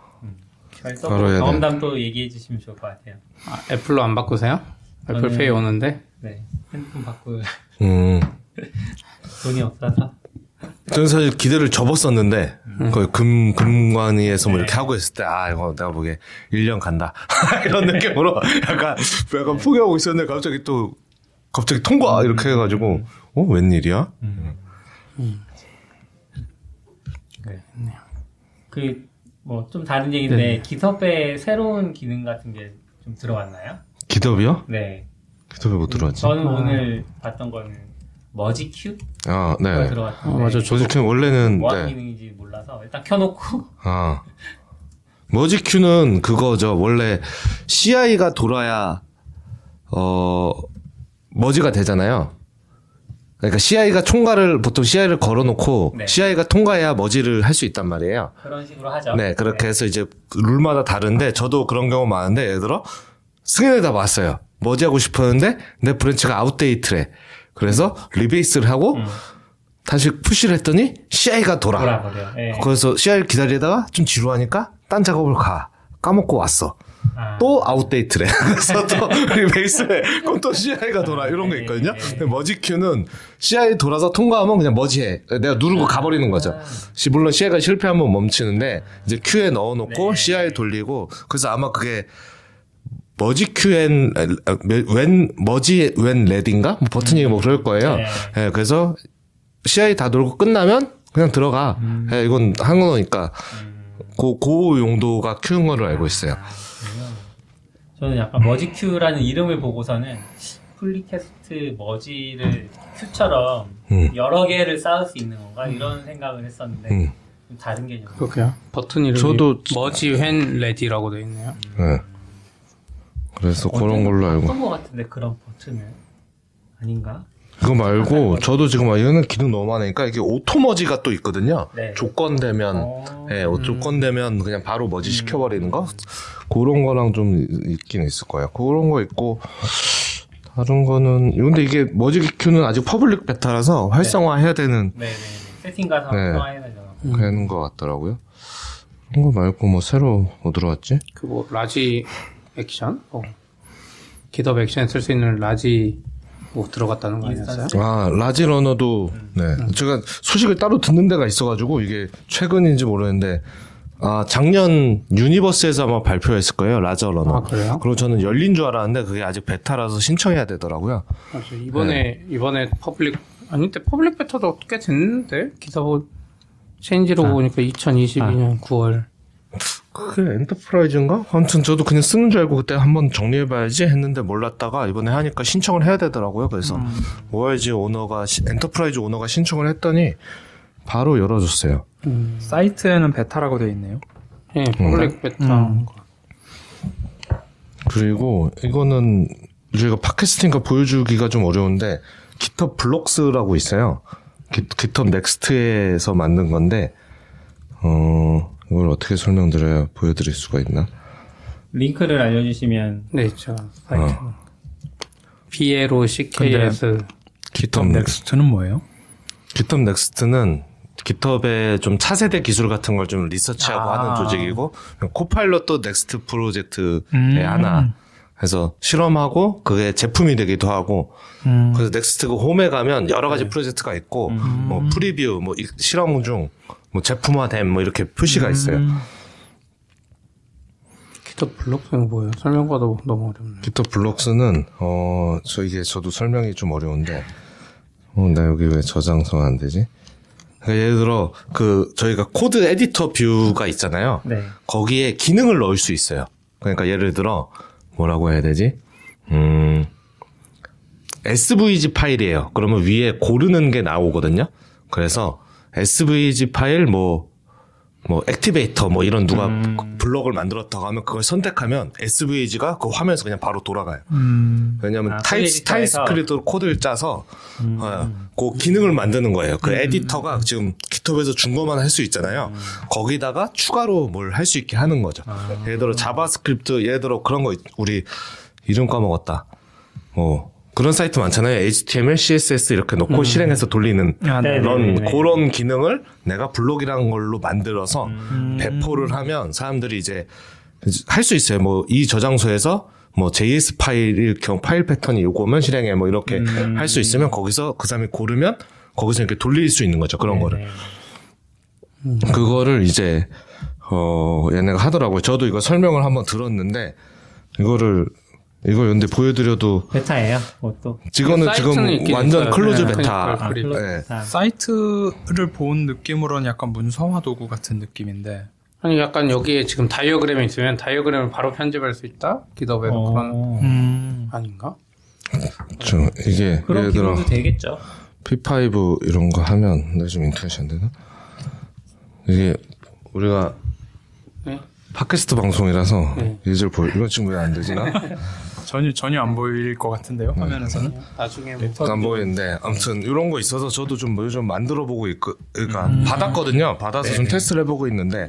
결정 다음 달 또 얘기해 주시면 좋을 것 같아요. 애플로 안 바꾸세요? 애플페이 오는데? 네. 핸드폰 바꾸고. 돈이 없어서. 저는 사실 기대를 접었었는데, 거의 금관위에서 뭐 이렇게 하고 있을 때, 이거 내가 보기에 1년 간다. 이런 느낌으로 약간 포기하고 있었는데, 갑자기 또 갑자기 통과 이렇게 해가지고 어 웬일이야? 네. 그 뭐 좀 다른 얘기인데 네. GitHub에 새로운 기능 같은 게 좀 들어왔나요? GitHub이요? 네. GitHub에 뭐 들어왔지? 저는 오늘 봤던 거는 머지 큐? 아, 네. 들어갔는데. 아, 맞아. 저지 큐는 원래는 뭐 하는 기능인지 몰라서 일단 켜놓고. 아. 머지 큐는 그거죠. 원래 CI가 돌아야 머지가 되잖아요. 그러니까 CI가 총괄을 보통 CI를 걸어놓고 네. CI가 통과해야 머지를 할 수 있단 말이에요. 그런 식으로 하죠. 네, 그렇게 네. 해서 이제 룰마다 다른데 저도 그런 경우 많은데 예를 들어 승인을 다 봤어요. 머지하고 싶었는데 내 브랜치가 아웃데이트래. 그래서 리베이스를 하고 다시 푸시를 했더니 CI가 돌아버려. 네. 그래서 CI를 기다리다가 좀 지루하니까 딴 작업을 가. 까먹고 왔어. 아. 또 아웃데이트래. 그래서 또 리베이스해. 그럼 또 CI가 돌아. 이런 게 있거든요. 근데 머지큐는 CI 돌아서 통과하면 그냥 머지해. 내가 누르고 가버리는 거죠. 물론 CI가 실패하면 멈추는데 이제 Q에 넣어놓고 네. CI 돌리고 그래서 아마 그게 머지 큐앤 웬 머지 웬 레드인가 뭐 버튼이 뭐 그럴 거예요. 네. 네, 그래서 CI 다 돌고 끝나면 그냥 들어가. 네, 이건 한국어니까 고 용도가 큐인 걸로 알고 있어요. 저는 약간 머지 큐라는 이름을 보고서는 플리캐스트 머지를 큐처럼 여러 개를 쌓을 수 있는 건가 이런 생각을 했었는데 다른 개념. 그렇게요. 버튼 이름이 저도 머지 웬 레디라고 돼 있네요. 네. 그래서 그런 걸로 알고. 어떤 것 같은데 그런 버튼은 아닌가? 그거 말고 저도 지금 이거는 기능 너무 많으니까 이게 오토머지가 또 있거든요. 네. 조건되면, 예, 조건되면 그냥 바로 머지 시켜버리는 거 그런 거랑 좀 있긴 있을 거예요. 그런 거 있고 다른 거는 근데 이게 머지 큐는 아직 퍼블릭 베타라서 활성화해야 되는. 네네. 세팅 가서 활성화해야 되잖아. 그런 거 같더라고요. 그런 거 말고 뭐 새로 뭐 들어왔지? 그 뭐 라지. 액션? GitHub 액션에 쓸 수 있는 라지 뭐 들어갔다는 거 아니었어요? 아 라지 러너도 네 제가 소식을 따로 듣는 데가 있어가지고 이게 최근인지 모르겠는데 아 작년 유니버스에서 아마 발표했을 거예요 라지 러너. 아 그래요? 그리고 저는 열린 줄 알았는데 그게 아직 베타라서 신청해야 되더라고요. 맞아 이번에 네. 이번에 퍼블릭 아니 근데 퍼블릭 베타도 꽤 됐는데 GitHub 체인지로 보니까 2022년 9월. 그게 엔터프라이즈인가? 아무튼 저도 그냥 쓰는 줄 알고 그때 한번 정리해봐야지 했는데 몰랐다가 이번에 하니까 신청을 해야 되더라고요. 그래서 OIG 오너가 엔터프라이즈 오너가 신청을 했더니 바로 열어줬어요. 사이트에는 베타라고 되어 있네요. 네, 퍼블릭 베타. 그리고 이거는 저희가 팟캐스팅과 보여주기가 좀 어려운데 GitHub 블록스라고 있어요. GitHub 넥스트에서 만든 건데 이걸 어떻게 설명드려야 보여드릴 수가 있나? 링크를 알려주시면. 네, 있죠. BLOCKS. GitHub 넥스트는 뭐예요? GitHub 넥스트는 GitHub의 좀 차세대 기술 같은 걸 좀 리서치하고 하는 조직이고, 코파일럿도 넥스트 프로젝트의 하나. 그래서 실험하고 그게 제품이 되기도 하고 그래서 넥스트 그 홈에 가면 여러 가지 프로젝트가 있고 뭐 프리뷰, 뭐 실험 중, 뭐 제품화됨 뭐 이렇게 표시가 있어요. GitHub 블록스는 뭐예요? 설명과도 너무 어렵네요. GitHub 블록스는 저 이게 저도 설명이 좀 어려운데 나 여기 왜 저장소가 안 되지? 그러니까 예를 들어 그 저희가 코드 에디터 뷰가 있잖아요. 네. 거기에 기능을 넣을 수 있어요. 그러니까 예를 들어 뭐라고 해야 되지? SVG 파일이에요. 그러면 위에 고르는 게 나오거든요. 그래서 SVG 파일 뭐 액티베이터 뭐 이런 누가 블록을 만들었다고 하면 그걸 선택하면 SVG가 그 화면에서 그냥 바로 돌아가요. 왜냐하면 타입스크립트로 코드를 짜서 그 기능을 만드는 거예요. 그 에디터가 지금 GitHub에서 준 것만 할 수 있잖아요. 거기다가 추가로 뭘 할 수 있게 하는 거죠. 예를 들어 자바스크립트 예를 들어 그런 거 우리 이름 까먹었다. 뭐 그런 사이트 많잖아요. HTML, CSS 이렇게 넣고 실행해서 돌리는 그런 그런 기능을 내가 블록이라는 걸로 만들어서 배포를 하면 사람들이 이제 할 수 있어요. 뭐 이 저장소에서 뭐 JS 파일일 경우 파일 패턴이 요거면 실행해 뭐 이렇게 할 수 있으면 거기서 그 사람이 고르면 거기서 이렇게 돌릴 수 있는 거죠. 그런 거를 그거를 이제 얘네가 하더라고요. 저도 이거 설명을 한번 들었는데 이거를 이걸 근데 보여드려도 베타예요. 또 지금은 지금 완전 클로즈 베타. 아, 네. 사이트를 본 느낌으로는 약간 문서화 도구 같은 느낌인데. 아니 약간 여기에 지금 다이어그램이 있으면 다이어그램을 바로 편집할 수 있다. 깃허브에도 그런 아닌가? 저 이게 예를 들어 되겠죠. P5 이런 거 하면 나 좀 인터넷이 안 되나? 이게 우리가 네? 팟캐스트 방송이라서 예절 네. 이건 지금 왜 안 되지나? 전혀 안 보일 것 같은데요. 네. 화면에서는 나중에 뭐 안 보이는데 아무튼 이런 거 있어서 저도 좀 요즘 만들어 보고 있고 그러니까 받았거든요. 받아서 네. 좀 테스트를 해보고 있는데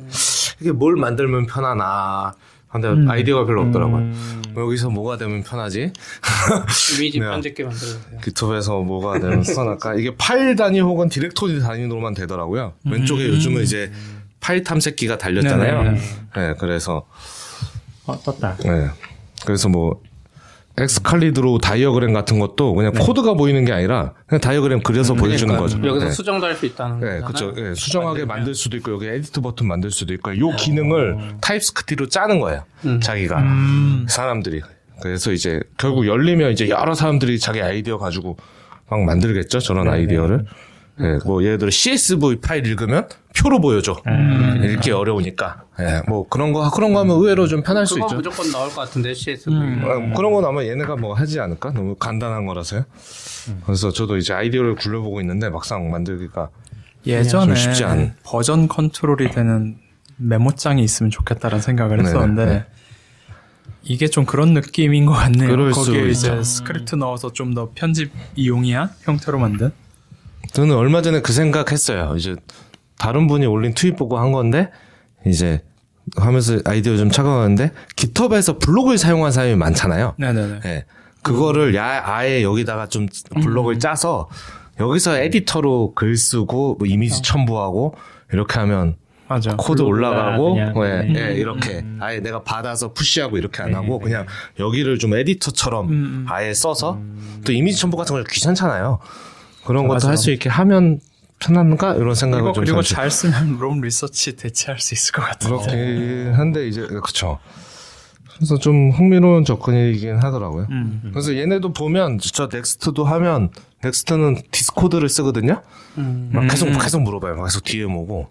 이게 뭘 만들면 편하나? 근데 아이디어가 별로 없더라고요. 여기서 뭐가 되면 편하지? 이미지 편집게 만들어주세요. 기톱에서 뭐가 되면 써놨까? 이게 파일 단위 혹은 디렉토리 단위로만 되더라고요. 왼쪽에 요즘은 이제 파일 탐색기가 달렸잖아요. 네네네. 네, 그래서 떴다. 네, 그래서 뭐 엑스칼리드로 다이어그램 같은 것도 그냥 네. 코드가 보이는 게 아니라 그냥 다이어그램 그려서 보여주는 거죠. 여기서 네. 수정도 할 수 있다는 거죠. 네, 그렇죠. 네, 수정하게 만들 수도 있고 여기 에디트 버튼 만들 수도 있고 요 기능을 타입스크립트로 짜는 거예요. 자기가 사람들이. 그래서 이제 결국 열리면 이제 여러 사람들이 자기 아이디어 가지고 막 만들겠죠. 저런 네, 아이디어를. 네. 예, 뭐, 예를 들어, CSV 파일 읽으면 표로 보여줘. 읽기 어려우니까. 예, 뭐, 그런 거 하면 의외로 좀 편할 수 있죠. 그거 무조건 나올 것 같은데, CSV. 그런 건 아마 얘네가 뭐 하지 않을까? 너무 간단한 거라서요. 그래서 저도 이제 아이디어를 굴려보고 있는데, 막상 만들기가. 예전에 쉽지 않은. 버전 컨트롤이 되는 메모장이 있으면 좋겠다는 생각을 네네, 했었는데, 네. 이게 좀 그런 느낌인 것 같네요. 거기에 이제 스크립트 넣어서 좀 더 편집 이용이야? 형태로 만든? 저는 얼마 전에 그 생각했어요. 이제 다른 분이 올린 트윗 보고 한 건데 이제 하면서 아이디어 좀 착각하는데 깃허브에서 블록을 사용한 사람이 많잖아요. 네네네. 네. 그거를 아예 여기다가 좀 블록을 짜서 여기서 에디터로 글 쓰고 뭐 이미지 첨부하고 이렇게 하면 맞아. 코드 올라가고 그냥. 네, 이렇게 아예 내가 받아서 푸시하고 이렇게 안 하고 그냥 여기를 좀 에디터처럼 아예 써서 또 이미지 첨부 같은 거 귀찮잖아요. 그런 것도 할 수 있게 하면 편한가? 이런 생각을 좀 그리고 잘 쓰면 롬 리서치 대체할 수 있을 것 같은데. 그렇긴 한데, 이제, 그쵸. 그래서 좀 흥미로운 접근이긴 하더라고요. 그래서 얘네도 보면, 저 넥스트도 하면, 넥스트는 디스코드를 쓰거든요? 막 계속 물어봐요. 막 계속 DM 오고.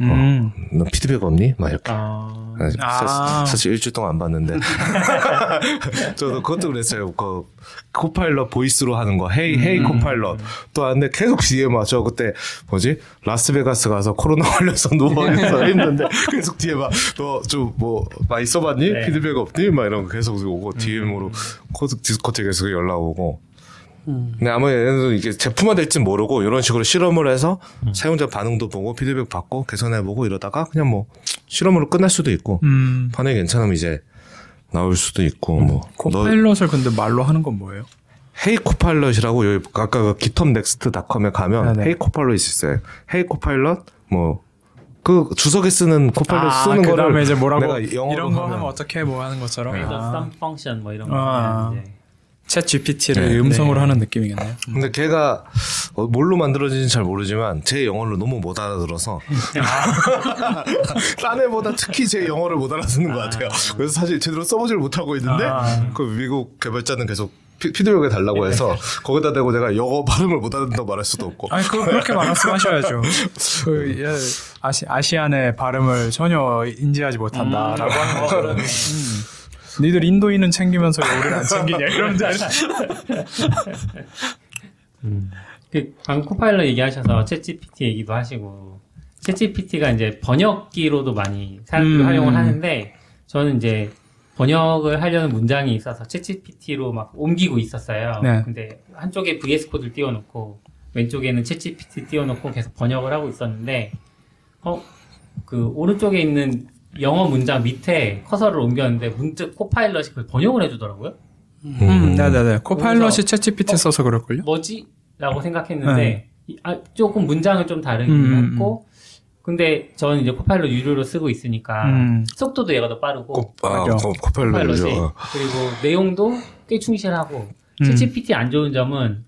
너 피드백 없니? 막 이렇게. 사실 일주일 동안 안 봤는데. 저도 그것도 그랬어요. 코파일럿 보이스로 하는 거. 헤이 코파일럿. 또 왔는데 계속 DM 와. 저 그때 라스베가스 가서 코로나 걸려서 누워서 했는데 계속 DM 와. 너 좀 많이 써봤니? 네. 피드백 없니? 막 이런 거 계속 오고 DM으로 디스코트에 계속 연락 오고. 근데 아마 얘네도 이게 제품화 될진 모르고 이런 식으로 실험을 해서 사용자 반응도 보고 피드백 받고 개선해보고 이러다가 그냥 뭐 실험으로 끝날 수도 있고 반응이 괜찮으면 이제 나올 수도 있고 뭐 코파일럿을 근데 말로 하는 건 뭐예요? 헤이 코파일럿이라고 여기 아까 그 githubnext.com에 가면 헤이 코파일럿이 있어요. 헤이 코파일럿 뭐 그 주석에 쓰는 코파일럿 쓰는 거를 그다음에 이제 뭐라고 이런 거 하면 어떻게 뭐 하는 것처럼 some function 뭐 이런 거 챗 GPT를 네, 음성으로 네. 하는 느낌이겠네요. 근데 걔가 뭘로 만들어진지 잘 모르지만 제 영어를 너무 못 알아들어서 딴 애보다 특히 제 영어를 못 알아듣는 것 같아요. 그래서 사실 제대로 써보질 못하고 있는데 그 미국 개발자는 계속 피드백을 달라고 해서 거기다 대고 내가 영어 발음을 못 알아듣는다고 말할 수도 없고. 아니 그렇게 말씀하셔야죠. 아시안의 발음을 전혀 인지하지 못한다라고 하는 거. 그러네. 니들 인도인은 챙기면서 우리는 안 챙기냐 이러면서 방금 코파일럿 얘기하셔서 챗GPT 얘기도 하시고 챗GPT가 이제 번역기로도 많이 사람들이 활용을 하는데 저는 이제 번역을 하려는 문장이 있어서 챗GPT로 막 옮기고 있었어요. 네. 근데 한쪽에 VS 코드를 띄워놓고 왼쪽에는 챗GPT 띄워놓고 계속 번역을 하고 있었는데 그 오른쪽에 있는 영어 문장 밑에 커서를 옮겼는데 문득 코파일럿이 그걸 번역을 해주더라고요. 네네네. 코파일럿이 챗GPT 써서 그럴걸요? 뭐지? 라고 생각했는데 조금 문장을 좀 다르게 했고 근데 저는 이제 코파일럿 유료로 쓰고 있으니까 속도도 얘가 더 빠르고 코파일럿이 그리고 내용도 꽤 충실하고 챗GPT 안 좋은 점은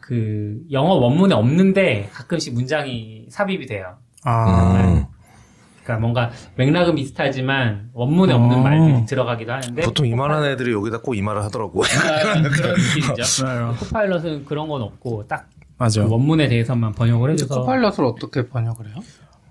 그 영어 원문에 없는데 가끔씩 문장이 삽입이 돼요. 그러니까 뭔가 맥락은 비슷하지만 원문에 없는 말들이 들어가기도 하는데 보통 이만한 애들이 여기다 꼭 이 말을 하더라고요. 그런 느낌이죠. 코파일럿은 그런 건 없고 딱 맞아. 그 원문에 대해서만 번역을 해줘서. 코파일럿을 어떻게 번역을 해요?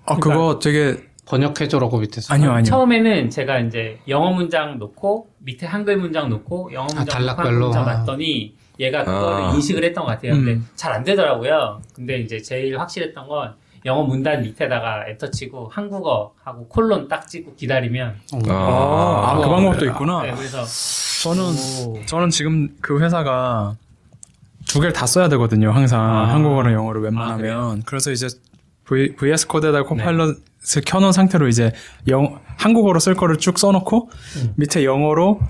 아 그러니까 그거 되게 번역해줘라고 밑에서. 아니요. 처음에는 제가 이제 영어 문장 놓고 밑에 한글 문장 놓고 영어 문장 단락별로 놨더니 얘가 그거를 인식을 했던 것 같아요. 근데 잘 안 되더라고요. 근데 이제 제일 확실했던 건 영어 문단 밑에다가 엔터 치고 한국어하고 콜론 딱 찍고 기다리면. 그 방법도 있구나. 네, 그래서 저는 지금 그 회사가 두 개를 다 써야 되거든요. 항상 한국어랑 영어를 웬만하면. 그래서 이제 VS 코드에다가 코파일럿을 켜놓은 상태로 이제 한국어로 쓸 거를 쭉 써놓고 밑에 영어로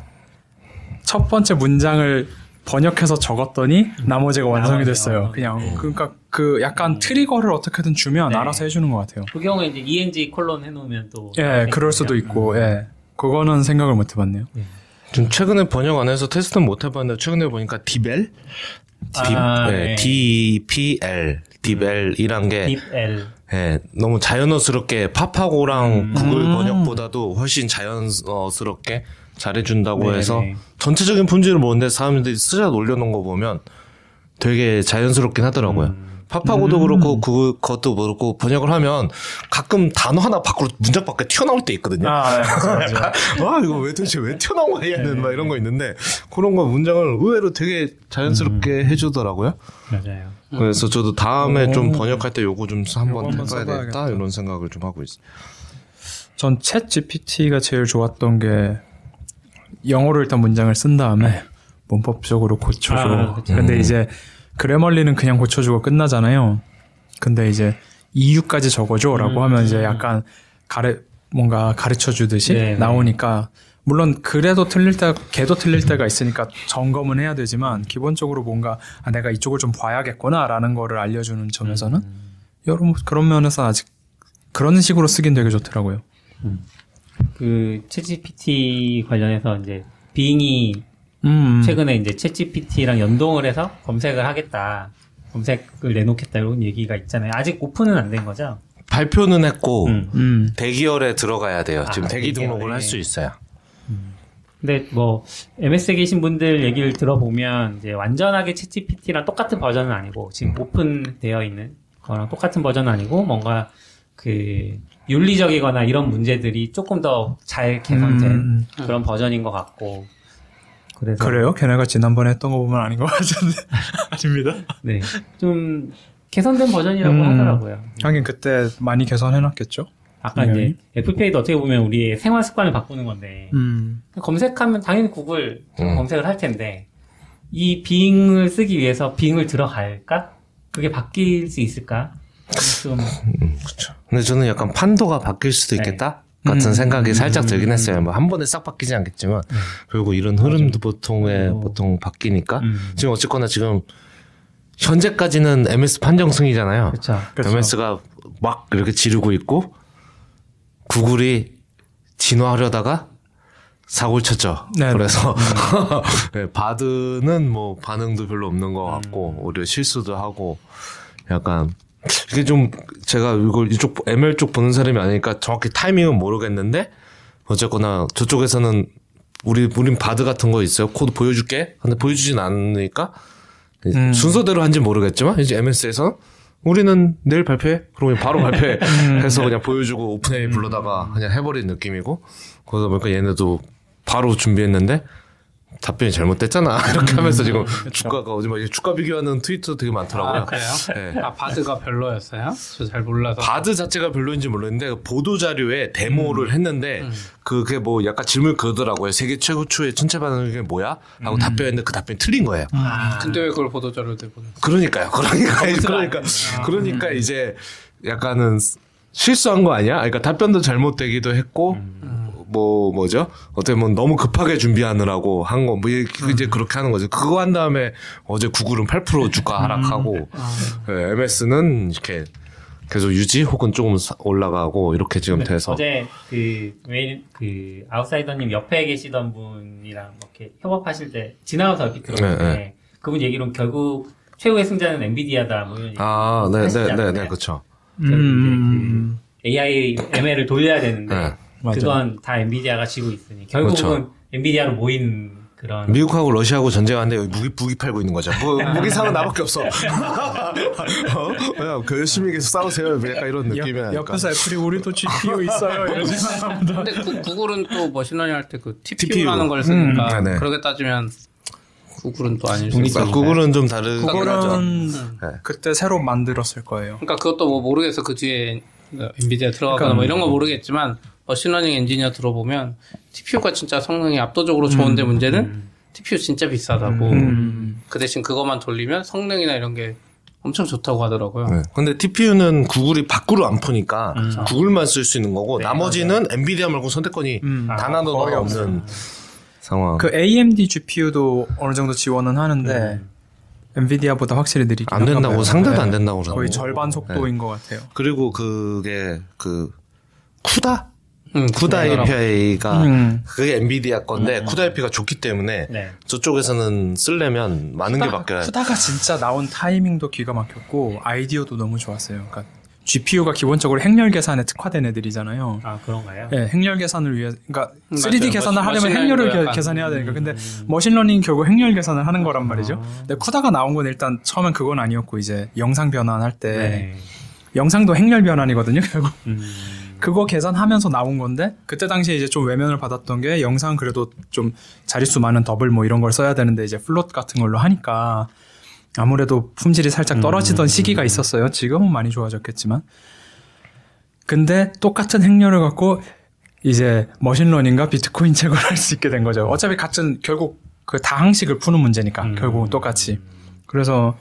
첫 번째 문장을 번역해서 적었더니 나머지가 완성이 됐어요. 그냥 그러니까 그 약간 트리거를 어떻게든 주면 알아서 해주는 것 같아요. 그 경우에 이제 ENG 콜론 해놓으면 또 그럴 수도 있고 그거는 생각을 못 해봤네요. 좀 최근에 번역 안 해서 테스트는 못 해봤는데 최근에 보니까 DeepL? DeepL DeepL이란 게 DeepL. 예, 너무 자연스럽게 팝하고랑 구글 번역보다도 훨씬 자연스럽게 잘해준다고 해서 전체적인 본질을 모르는데 사람들이 쓰자 올려놓은 거 보면 되게 자연스럽긴 하더라고요. 팝하고도 그렇고 그것도 그렇고 번역을 하면 가끔 단어 하나 밖으로 문장 밖에 튀어나올 때 있거든요. 아 이거 왜 도대체 왜 튀어나온 거야 얘는 막 이런 거 있는데 그런 거 문장을 의외로 되게 자연스럽게 해주더라고요. 맞아요. 그래서 저도 다음에 좀 번역할 때 요거 좀 한번 해봐야겠다 이런 생각을 좀 하고 있어요. 전 챗 GPT가 제일 좋았던 게 영어로 일단 문장을 쓴 다음에 문법적으로 고쳐줘. 근데 이제 그래멀리는 그냥 고쳐주고 끝나잖아요. 근데 이제 EU까지 적어줘라고 하면 이제 약간 뭔가 가르쳐주듯이 나오니까 물론 걔도 틀릴 때가 있으니까 점검은 해야 되지만 기본적으로 뭔가 내가 이쪽을 좀 봐야겠구나라는 거를 알려주는 점에서는 그런 면에서 아직 그런 식으로 쓰긴 되게 좋더라고요. 그 챗GPT 관련해서 이제 빙이 최근에 이제 챗GPT랑 연동을 해서 검색을 내놓겠다 이런 얘기가 있잖아요. 아직 오픈은 안 된 거죠? 발표는 했고 대기열에 들어가야 돼요. 지금 대기 등록을 할 수 있어요. 근데 뭐 MS에 계신 분들 얘기를 들어보면 이제 완전하게 챗GPT랑 똑같은 버전은 아니고 지금 오픈되어 있는 거랑 똑같은 버전은 아니고 뭔가 그 윤리적이거나 이런 문제들이 조금 더 잘 개선된 그런 버전인 것 같고. 그래요? 걔네가 지난번에 했던 거 보면 아닌 것 같은데. 아닙니다. 네. 좀 개선된 버전이라고 하더라고요. 하긴 그때 많이 개선해놨겠죠? 아까 이제 FPA도 어떻게 보면 우리의 생활 습관을 바꾸는 건데 검색하면 당연히 구글 검색을 할 텐데 이 빙을 쓰기 위해서 빙을 들어갈까? 그게 바뀔 수 있을까? 좀. 그렇죠. 근데 저는 약간 판도가 바뀔 수도 있겠다? 같은 생각이 살짝 들긴 했어요. 뭐 한 번에 싹 바뀌지 않겠지만 그리고 이런 흐름도 보통 바뀌니까 지금 어쨌거나 지금 현재까지는 MS 판정승이잖아요. 그쵸. MS가 막 이렇게 지르고 있고 구글이 진화하려다가 사고를 쳤죠. 네네. 그래서 네, 바드는 뭐 반응도 별로 없는 것 같고 오히려 실수도 하고 약간 이게 좀 제가 이걸 이쪽 ML 쪽 보는 사람이 아니니까 정확히 타이밍은 모르겠는데 어쨌거나 저쪽에서는 우린 바드 같은 거 있어요. 코드 보여줄게. 근데 보여주진 않으니까 순서대로 한지 모르겠지만 이제 MS에서는 우리는 내일 발표해. 그러면 바로 발표해. 해서 그냥 보여주고 오픈AI 불러다가 그냥 해버린 느낌이고 그러다 보니까 얘네도 바로 준비했는데 답변이 잘못됐잖아. 이렇게 하면서 지금 주가가 어디 막 주가 비교하는 트위터도 되게 많더라고요. 아, 그래요? 네. 아, 바드가 별로였어요? 저 잘 몰라서. 바드 자체가 별로인지 모르겠는데 보도 자료에 데모를 했는데 그게 뭐 약간 질문을 그러더라고요. 세계 최고의 천체 반응이 뭐야? 하고 답변했는데 그 답변이 틀린 거예요. 근데 왜 그걸 보도 자료로 대보는? 그러니까 이제 약간은 실수한 거 아니야? 그러니까 답변도 잘못되기도 했고. 뭐죠? 어떻게 보면 너무 급하게 준비하느라고 한 거, 뭐, 이제 그렇게 하는 거죠. 그거 한 다음에 어제 구글은 8% 주가 하락하고, 네, MS는 이렇게 계속 유지 혹은 조금 올라가고, 이렇게 지금 돼서. 어제 아웃사이더님 옆에 계시던 분이랑 이렇게 협업하실 때, 지나가서 이렇게 들었는데, 그분 얘기로는 결국 최후의 승자는 엔비디아다, 뭐 이런 얘기. 네, 그쵸. AI ML을 돌려야 되는데 네. 그건 다 엔비디아가 지고 있으니 결국은 그렇죠. 엔비디아로 모인 그런 미국하고 러시아하고 전쟁하는데 여기 무기 팔고 있는 거죠. 무기 사는 나밖에 없어. 어? 그 열심히 계속 싸우세요. 약간 이런 느낌이야. 옆에서 애플이 우리도 GPU 있어요. 이런 생각합니다. 근데 그 구글은 또 머신러닝 할 때 그 TPU라는 걸 쓰니까 네. 그렇게 따지면. 구글은 또 아닐 수 있어요. 구글은 좀 다른. 구글은 그때 새로 만들었을 거예요. 그러니까 그것도 뭐 모르겠어. 그 뒤에 엔비디아 들어가거나 그러니까 뭐 이런 거 모르겠지만 머신러닝 엔지니어 들어보면 TPU가 진짜 성능이 압도적으로 좋은데 문제는 TPU 진짜 비싸다고. 그 대신 그것만 돌리면 성능이나 이런 게 엄청 좋다고 하더라고요. 네. 근데 TPU는 구글이 밖으로 안 푸니까 구글만 쓸 수 있는 거고 네, 나머지는 맞아요. 엔비디아 말고 선택권이 단 하나도 없는. 상황. 그 AMD GPU도 어느 정도 지원은 하는데 엔비디아보다 확실히 느리긴 안 된다고 상대도 안 된다고 그러고 거의 절반 속도인 것 같아요. 그리고 그게 그 쿠다? 쿠다 API가 그게 엔비디아 건데 쿠다 API가 좋기 때문에 저쪽에서는 쓰려면 많은 게 바뀌어야 돼요. 쿠다가 진짜 나온 타이밍도 기가 막혔고 아이디어도 너무 좋았어요. 그러니까 GPU가 기본적으로 행렬 계산에 특화된 애들이잖아요. 아, 그런가요? 네, 행렬 계산을 위해, 그러니까 3D 계산을 하려면 행렬을 계산해야 되니까. 근데 머신러닝 결국 행렬 계산을 하는 거란 말이죠. 근데 쿠다가 나온 건 일단 처음엔 그건 아니었고 이제 영상 변환할 때 영상도 행렬 변환이거든요, 결국. 그거 계산하면서 나온 건데 그때 당시에 이제 좀 외면을 받았던 게 영상 그래도 좀 자릿수 많은 더블 뭐 이런 걸 써야 되는데 이제 플롯 같은 걸로 하니까. 아무래도 품질이 살짝 떨어지던 시기가 있었어요. 지금은 많이 좋아졌겠지만. 근데 똑같은 행렬을 갖고 이제 머신러닝과 비트코인 채굴을 할 수 있게 된 거죠. 어차피 같은 결국 그 다항식을 푸는 문제니까 결국은 똑같이. 그래서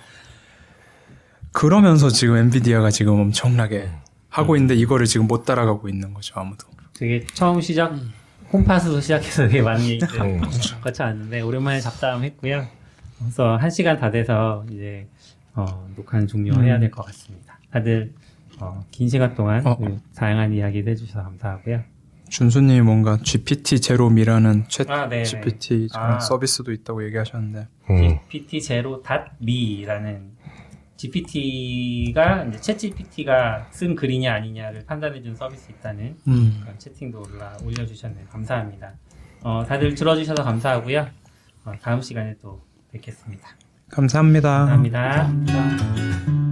그러면서 지금 엔비디아가 지금 엄청나게 하고 있는데 이거를 지금 못 따라가고 있는 거죠. 아무도. 되게 처음 시작 홈팟으로 시작해서 되게 많은 얘기를 거쳐왔는데 오랜만에 잡담했고요. 그래서 1시간 다 돼서 이제 녹화는 종료해야 될 것 같습니다. 다들 긴 시간 동안 다양한 이야기를 해주셔서 감사하고요. 준수님이 뭔가 GPT 제롬이라는 챗 GPT 서비스도 있다고 얘기하셨는데 GPT 제롬.me라는 GPT가 이제 챗 GPT가 쓴 글이냐 아니냐를 판단해준 서비스 있다는 그런 채팅도 올려주셨네요. 감사합니다. 다들 들어주셔서 감사하고요. 다음 시간에 또 뵙겠습니다. 감사합니다. 감사합니다. 감사합니다.